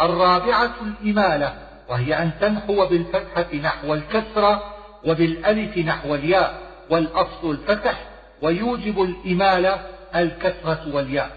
الرابعة الإمالة، وهي أن تنحو بالفتحة نحو الكسرة وبالألف نحو الياء، والأصل الفتح، ويوجب الإمالة الكسرة والياء.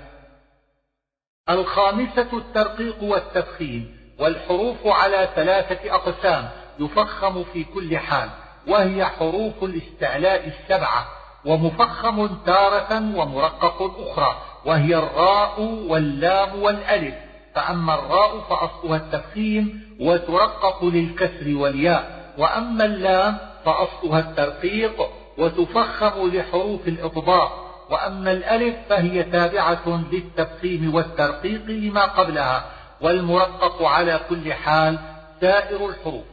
الخامسة الترقيق والتفخيم، والحروف على ثلاثة أقسام يفخم في كل حال، وهي حروف الاستعلاء السبعة، ومفخم تارة ومرقق أخرى، وهي الراء واللام والألف. فأما الراء فأصلها التفخيم وترقق للكسر والياء، وأما اللام فأصلها الترقيق وتفخم لحروف الإطباق، وأما الألف فهي تابعة للتفخيم والترقيق لما قبلها، والمرقق على كل حال سائر الحروف.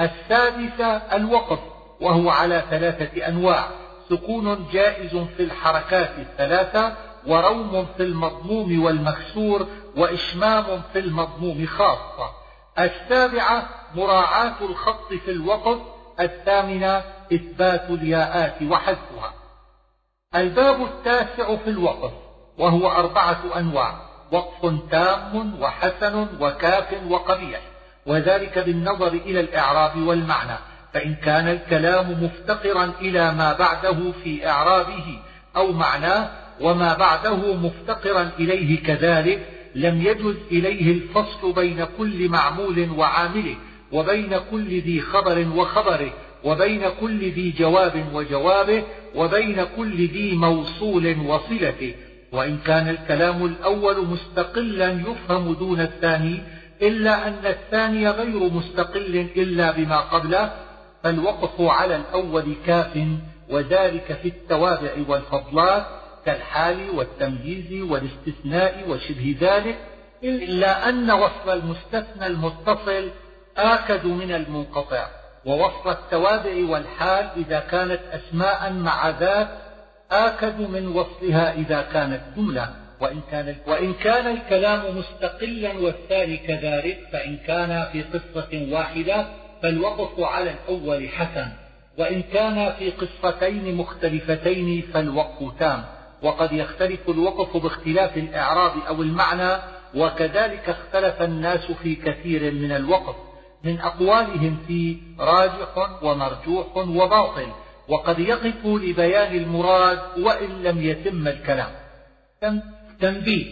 السادسة الوقف، وهو على ثلاثة أنواع: سكون جائز في الحركات الثلاثة، وروم في المضموم والمكسور، وإشمام في المضموم خاصة. السابعة مراعاة الخط في الوقف. الثامنة إثبات الياءات وحذفها. الباب التاسع في الوقف، وهو أربعة أنواع: وقف تام وحسن وكاف وقبيح، وذلك بالنظر إلى الإعراب والمعنى، فإن كان الكلام مفتقرا إلى ما بعده في إعرابه أو معناه، وما بعده مفتقرا إليه كذلك، لم يجز إليه الفصل بين كل معمول وعامله، وبين كل ذي خبر وخبره، وبين كل ذي جواب وجوابه، وبين كل ذي موصول وصلته. وإن كان الكلام الأول مستقلا يفهم دون الثاني، إلا أن الثاني غير مستقل إلا بما قبله، فالوقف على الأول كاف، وذلك في التوابع والفضلات كالحال والتمييز والاستثناء وشبه ذلك، إلا أن وصف المستثنى المتصل آكد من المنقطع، ووصف التوابع والحال إذا كانت أسماء مع ذات آكد من وصفها إذا كانت جملة. وإن كان, وإن كان الكلام مستقلا والثاني كذلك، فإن كان في قصة واحدة فالوقف على الأول حسن، وإن كان في قصتين مختلفتين فالوقف تام. وقد يختلف الوقف باختلاف الإعراب أو المعنى، وكذلك اختلف الناس في كثير من الوقف من أقوالهم في راجح ومرجوح وباطل، وقد يقف لبيان المراد وإن لم يتم الكلام. تنبيه: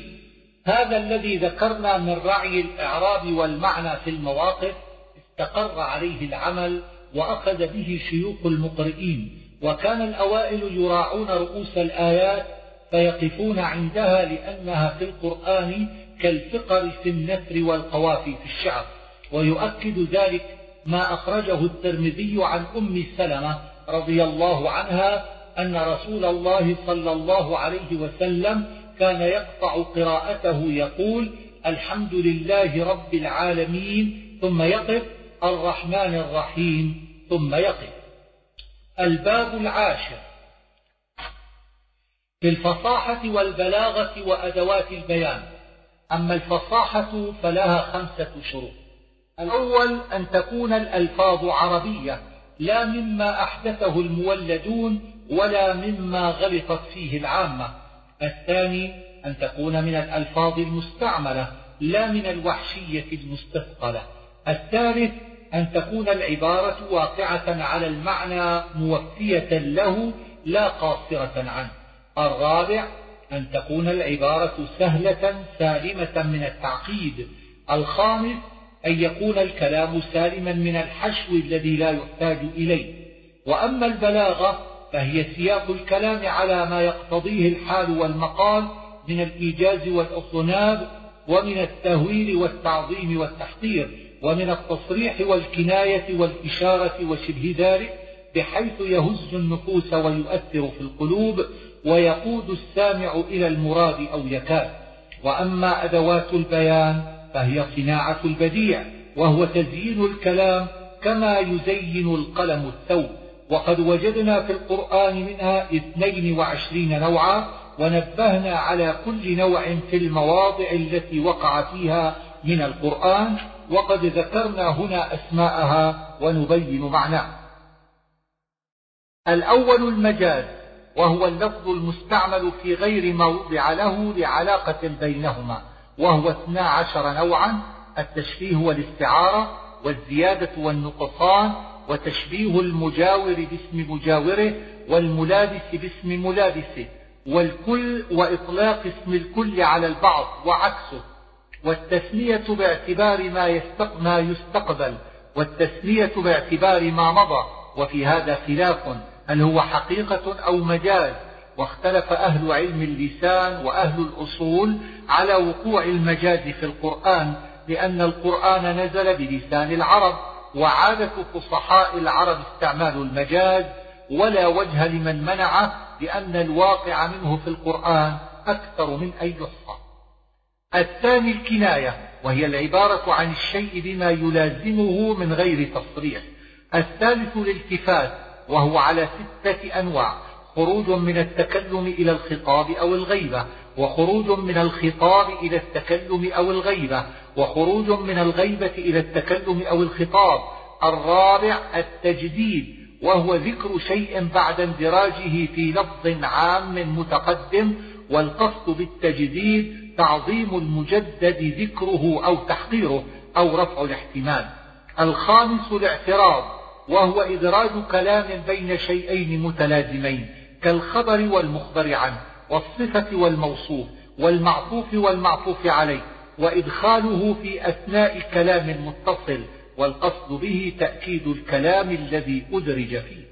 هذا الذي ذكرنا من رعي الإعراب والمعنى في المواقف استقر عليه العمل وأخذ به شيوخ المقرئين، وكان الأوائل يراعون رؤوس الآيات فيقفون عندها لأنها في القرآن كالفقر في النثر والقوافي في الشعر. ويؤكد ذلك ما أخرجه الترمذي عن أم سلمة رضي الله عنها أن رسول الله صلى الله عليه وسلم كان يقطع قراءته يقول: الحمد لله رب العالمين، ثم يقف: الرحمن الرحيم، ثم يقف. الباب العاشر في الفصاحة والبلاغة وأدوات البيان. أما الفصاحة فلها خمسة شروط: الأول أن تكون الألفاظ عربية، لا مما أحدثه المولدون ولا مما غلطت فيه العامة. الثاني أن تكون من الألفاظ المستعملة لا من الوحشية المستثقلة. الثالث أن تكون العبارة واقعة على المعنى موفية له لا قاصرة عنه. الرابع أن تكون العبارة سهلة سالمة من التعقيد. الخامس أن يكون الكلام سالما من الحشو الذي لا يحتاج إليه. وأما البلاغة فهي سياق الكلام على ما يقتضيه الحال والمقال من الإيجاز والأصناب، ومن التهويل والتعظيم والتحقير، ومن التصريح والكناية والإشارة وشبه ذلك، بحيث يهز النفوس ويؤثر في القلوب ويقود السامع إلى المراد أو يكاد. وأما أدوات البيان فهي صناعة البديع، وهو تزيين الكلام كما يزين القلم الثوب. وقد وجدنا في القرآن منها اثنين وعشرين نوعا، ونبهنا على كل نوع في المواضع التي وقع فيها من القرآن، وقد ذكرنا هنا أسماءها ونبين معناها. الأول المجاز، وهو اللفظ المستعمل في غير ما وضع له لعلاقة بينهما، وهو اثنا عشر نوعا: التشبيه والاستعارة والزيادة والنقصان، وتشبيه المجاور باسم مجاوره والملابس باسم ملابسه، والكل وإطلاق اسم الكل على البعض وعكسه، والتثنية باعتبار ما يستق... ما يستقبل، والتثنية باعتبار ما مضى، وفي هذا خلاف هل هو حقيقة أو مجاز، واختلف أهل علم اللسان وأهل الأصول على وقوع المجاز في القرآن، لأن القرآن نزل بلسان العرب، وعادة فصحاء العرب استعمال المجاز، ولا وجه لمن منعه، لأن الواقع منه في القرآن أكثر من أن يحصى. الثاني الكناية، وهي العبارة عن الشيء بما يلازمه من غير تصريح. الثالث الالتفات، وهو على ستة أنواع: خروج من التكلم إلى الخطاب أو الغيبة، وخروج من الخطاب إلى التكلم أو الغيبة، وخروج من الغيبة إلى التكلم أو الخطاب. الرابع التجديد، وهو ذكر شيء بعد اندراجه في لفظ عام متقدم، والقصد بالتجديد تعظيم المجدد ذكره أو تحقيره أو رفع الاحتمال. الخامس الاعتراض، وهو إدراج كلام بين شيئين متلازمين كالخبر والمخبر عنه، والصفة والموصوف، والمعطوف والمعطوف عليه، وإدخاله في أثناء كلام متصل، والقصد به تأكيد الكلام الذي أدرج فيه.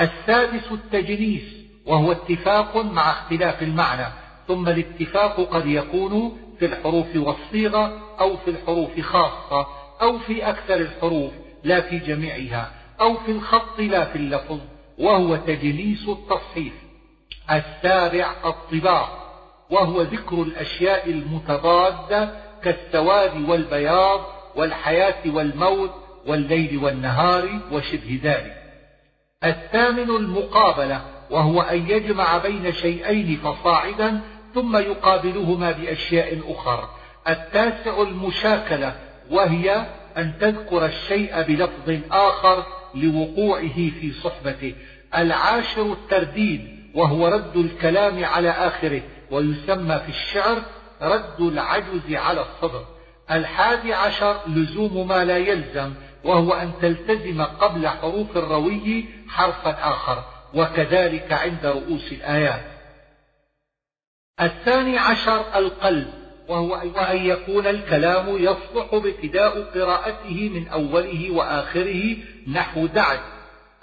السادس التجنيس، وهو اتفاق مع اختلاف المعنى، ثم الاتفاق قد يكون في الحروف والصيغة، أو في الحروف خاصة، أو في أكثر الحروف لا في جميعها، أو في الخط لا في اللفظ، وهو تجنيس التصحيف. السابع الطباع، وهو ذكر الأشياء المتضادة كالسواد والبياض، والحياة والموت، والليل والنهار، وشبه ذلك. الثامن المقابلة، وهو أن يجمع بين شيئين فصاعدا ثم يقابلهما بأشياء أخرى. التاسع المشاكلة، وهي أن تذكر الشيء بلفظ آخر لوقوعه في صحبته. العاشر الترديد، وهو رد الكلام على آخره، ويسمى في الشعر رد العجز على الصدر. الحادي عشر لزوم ما لا يلزم، وهو أن تلتزم قبل حروف الروي حرفا آخر، وكذلك عند رؤوس الآيات. الثاني عشر القلب، وهو أن يكون الكلام يصلح بابتداء قراءته من أوله وآخره نحو دعت،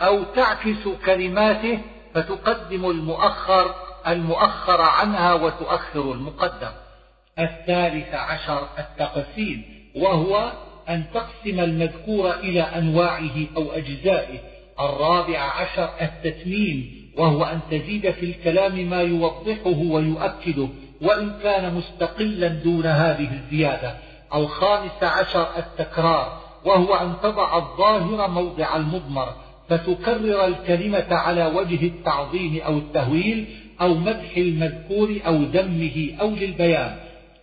أو تعكس كلماته فتقدم المؤخر المؤخر عنها وتؤخر المقدم. الثالث عشر التقسيم، وهو أن تقسم المذكور إلى أنواعه أو أجزائه. الرابع عشر التتميم، وهو أن تزيد في الكلام ما يوضحه ويؤكده وإن كان مستقلا دون هذه الزيادة. الخامس عشر التكرار، وهو أن تضع الظاهر موضع المضمر فتكرر الكلمة على وجه التعظيم أو التهويل أو مدح المذكور أو ذمه أو للبيان.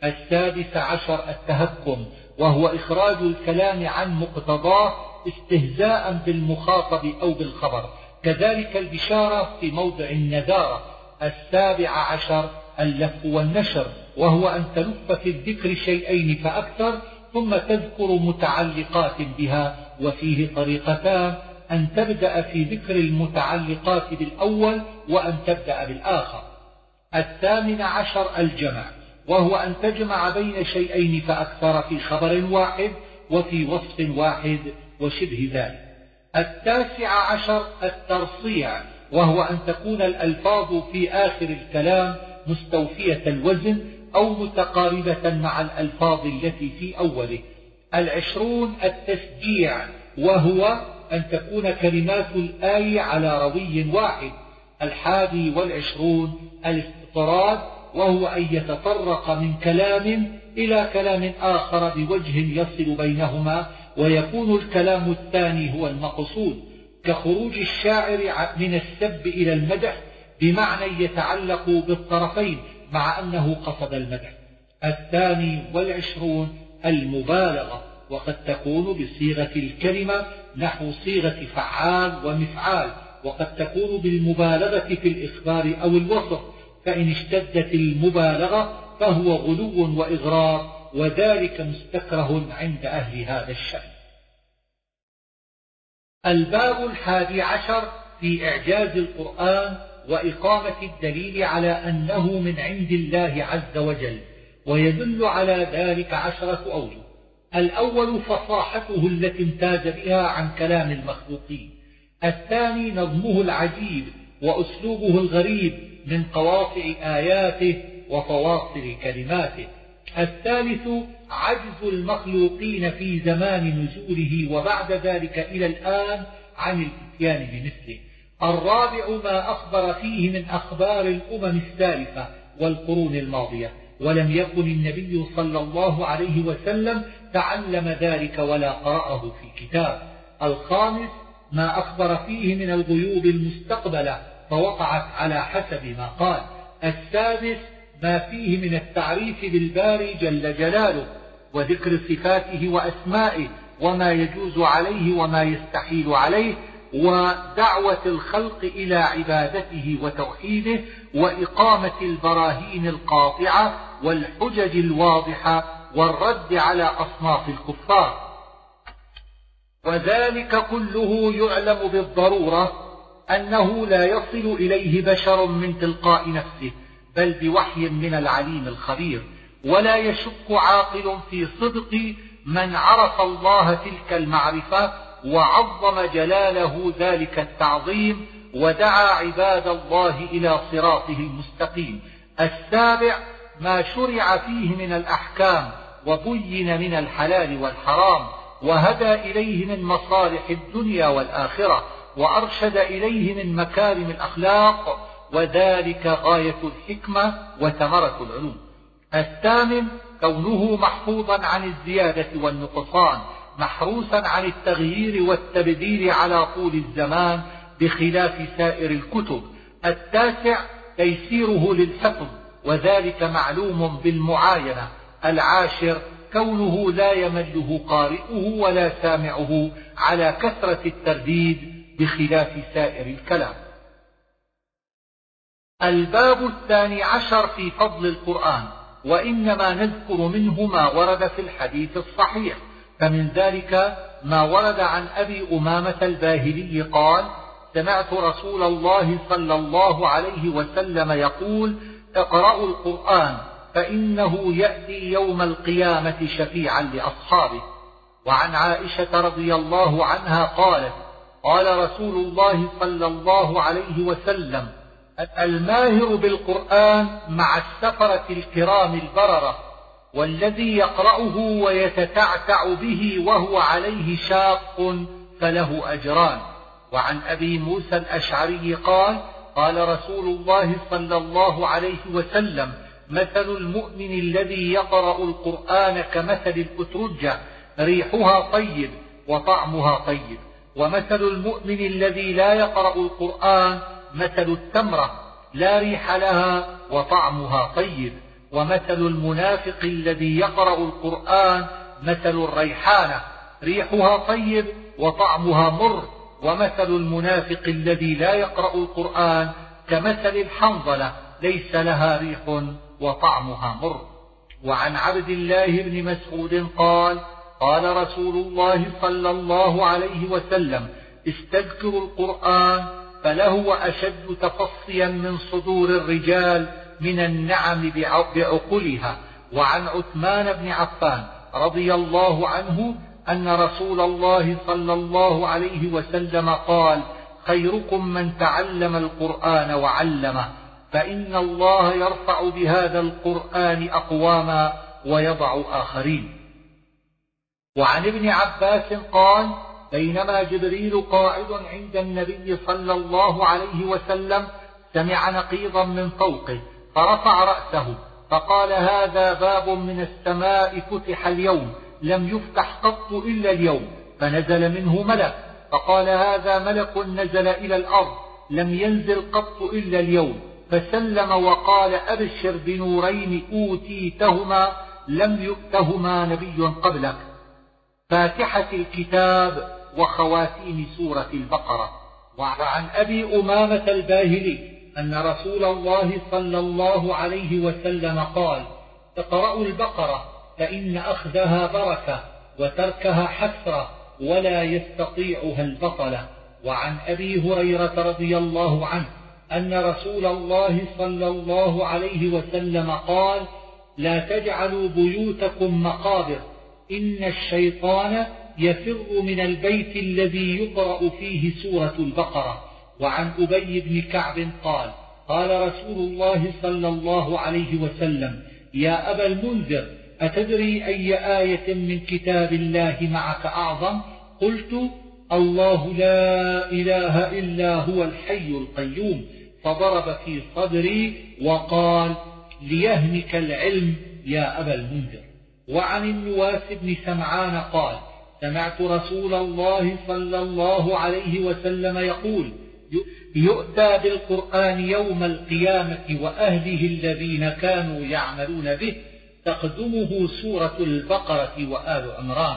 السادس عشر التهكم، وهو إخراج الكلام عن مقتضاه استهزاء بالمخاطب أو بالخبر، كذلك البشارة في موضع النذارة. السابع عشر اللف والنشر، وهو أن تلف في الذكر شيئين فأكثر ثم تذكر متعلقات بها، وفيه طريقتان: أن تبدأ في ذكر المتعلقات بالأول، وأن تبدأ بالآخر. الثامن عشر الجمع، وهو أن تجمع بين شيئين فأكثر في خبر واحد وفي وصف واحد وشبه ذلك. التاسع عشر الترصيع، وهو أن تكون الألفاظ في آخر الكلام مستوفية الوزن أو متقاربة مع الألفاظ التي في أوله. العشرون التشجيع، وهو أن تكون كلمات الآية على روي واحد. الحادي والعشرون الاستطراد، وهو أن يتطرق من كلام إلى كلام آخر بوجه يصل بينهما، ويكون الكلام الثاني هو المقصود، كخروج الشاعر من السب إلى المدح بمعنى يتعلق بالطرفين مع أنه قصد المدح. الثاني والعشرون المبالغة، وقد تكون بصيغة الكلمة نحو صيغة فعال ومفعال، وقد تكون بالمبالغة في الإخبار أو الوصف، فإن اشتدت المبالغة فهو غلو وإغرار، وذلك مستكره عند أهل هذا الشأن. الباب الحادي عشر في إعجاز القرآن وإقامة الدليل على أنه من عند الله عز وجل، ويدل على ذلك عشرة أوجه. الأول فصاحته التي امتاز بها عن كلام المخلوقين. الثاني نظمه العجيب وأسلوبه الغريب من قواطع آياته وفواصل كلماته. الثالث عجز المخلوقين في زمان نزوله وبعد ذلك إلى الآن عن الإتيان بمثله. الرابع ما أخبر فيه من أخبار الأمم السالفة والقرون الماضية، ولم يكن النبي صلى الله عليه وسلم تعلم ذلك ولا قرأه في كتاب. الخامس ما أخبر فيه من الغيوب المستقبلة فوقعت على حسب ما قال. السادس ما فيه من التعريف بالباري جل جلاله وذكر صفاته وأسمائه وما يجوز عليه وما يستحيل عليه، ودعوة الخلق إلى عبادته وتوحيده، وإقامة البراهين القاطعة والحجج الواضحة، والرد على أصناف الكفار. وذلك كله يعلم بالضرورة أنه لا يصل إليه بشر من تلقاء نفسه، بل بوحي من العليم الخبير. ولا يشك عاقل في صدق من عرف الله تلك المعرفة وعظم جلاله ذلك التعظيم، ودعا عباد الله إلى صراطه المستقيم. السابع ما شرع فيه من الأحكام وبين من الحلال والحرام، وهدى إليه من مصالح الدنيا والآخرة، وأرشد إليه من مكارم الأخلاق، وذلك غاية الحكمة وثمرة العلوم. الثامن كونه محفوظا عن الزيادة والنقصان، محروسا عن التغيير والتبديل على طول الزمان بخلاف سائر الكتب. التاسع تيسيره للحفظ، وذلك معلوم بالمعاينة. العاشر كونه لا يمله قارئه ولا سامعه على كثرة الترديد بخلاف سائر الكلام. الباب الثاني عشر في فضل القرآن، وإنما نذكر منه ما ورد في الحديث الصحيح. فمن ذلك ما ورد عن أبي أمامة الباهلي قال: سمعت رسول الله صلى الله عليه وسلم يقول: اقرأوا القرآن فإنه يأتي يوم القيامة شفيعا لأصحابه. وعن عائشة رضي الله عنها قالت: قال رسول الله صلى الله عليه وسلم: الماهر بالقرآن مع السفرة الكرام البررة، والذي يقرأه ويتتعتع به وهو عليه شاق فله أجران. وعن أبي موسى الأشعري قال: قال رسول الله صلى الله عليه وسلم: مثل المؤمن الذي يقرأ القرآن كمثل الأترجة، ريحها طيب وطعمها طيب. ومثل المؤمن الذي لا يقرأ القرآن مثل التمرة، لا ريح لها وطعمها طيب. ومثل المنافق الذي يقرأ القرآن مثل الريحانة، ريحها طيب وطعمها مر. ومثل المنافق الذي لا يقرأ القرآن كمثل الحنظلة، ليس لها ريح وطعمها مر. وعن عبد الله بن مسعود قال: قال رسول الله صلى الله عليه وسلم: استذكروا القرآن فلهو أشد تفصيا من صدور الرجال من النعم بعقلها. وعن عثمان بن عفان رضي الله عنه أن رسول الله صلى الله عليه وسلم قال: خيركم من تعلم القرآن وعلمه، فإن الله يرفع بهذا القرآن أقواما ويضع آخرين. وعن ابن عباس قال: بينما جبريل قاعد عند النبي صلى الله عليه وسلم سمع نقيضا من فوقه، فرفع رأسه فقال: هذا باب من السماء فتح اليوم لم يفتح قط إلا اليوم. فنزل منه ملك فقال: هذا ملك نزل إلى الأرض لم ينزل قط إلا اليوم. فسلم وقال: أبشر بنورين أوتيتهما لم يؤتهما نبي قبلك، فاتحة الكتاب وخواتيم سورة البقرة. وعن أبي أمامة الباهلي أن رسول الله صلى الله عليه وسلم قال: اقرأوا البقرة فإن أخذها بركة وتركها حسرة، ولا يستطيعها البطلة. وعن أبي هريرة رضي الله عنه أن رسول الله صلى الله عليه وسلم قال: لا تجعلوا بيوتكم مقابر، إن الشيطان يفر من البيت الذي يقرأ فيه سورة البقرة. وعن أبي بن كعب قال: قال رسول الله صلى الله عليه وسلم: يا أبا المنذر، أتدري أي آية من كتاب الله معك أعظم؟ قلت: الله لا إله إلا هو الحي القيوم. فضرب في صدري وقال: ليهنك العلم يا أبا المنذر. وعن النواس بن سمعان قال: سمعت رسول الله صلى الله عليه وسلم يقول: يؤتى بالقرآن يوم القيامة وأهله الذين كانوا يعملون به، تقدمه سورة البقرة وآل عمران.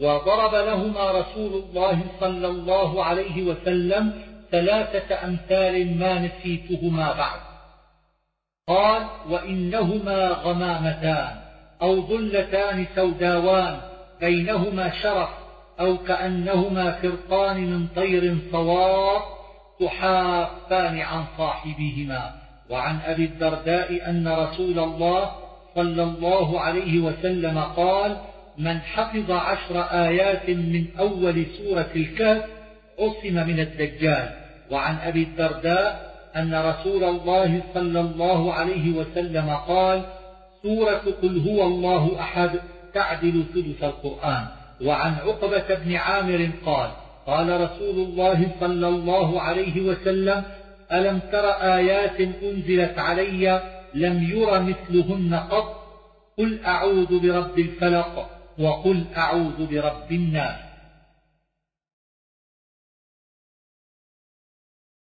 وضرب لهما رسول الله صلى الله عليه وسلم ثلاثة أمثال ما نسيتهما بعد. قال: وإنهما غمامتان أو ظلتان سوداوان بينهما شرف، أو كأنهما فرقان من طير صواف، تحافان عن صاحبهما. وعن أبي الدرداء أن رسول الله صلى الله عليه وسلم قال: من حفظ عشر آيات من أول سورة الكهف عصم من الدجال. وعن أبي الدرداء أن رسول الله صلى الله عليه وسلم قال: سورة قل هو الله أحد تعدل ثلث القرآن. وعن عقبة بن عامر قال: قال رسول الله صلى الله عليه وسلم: ألم تر آيات أنزلت علي لم ير مثلهن قط؟ قل أعوذ برب الفلق، وقل أعوذ برب الناس.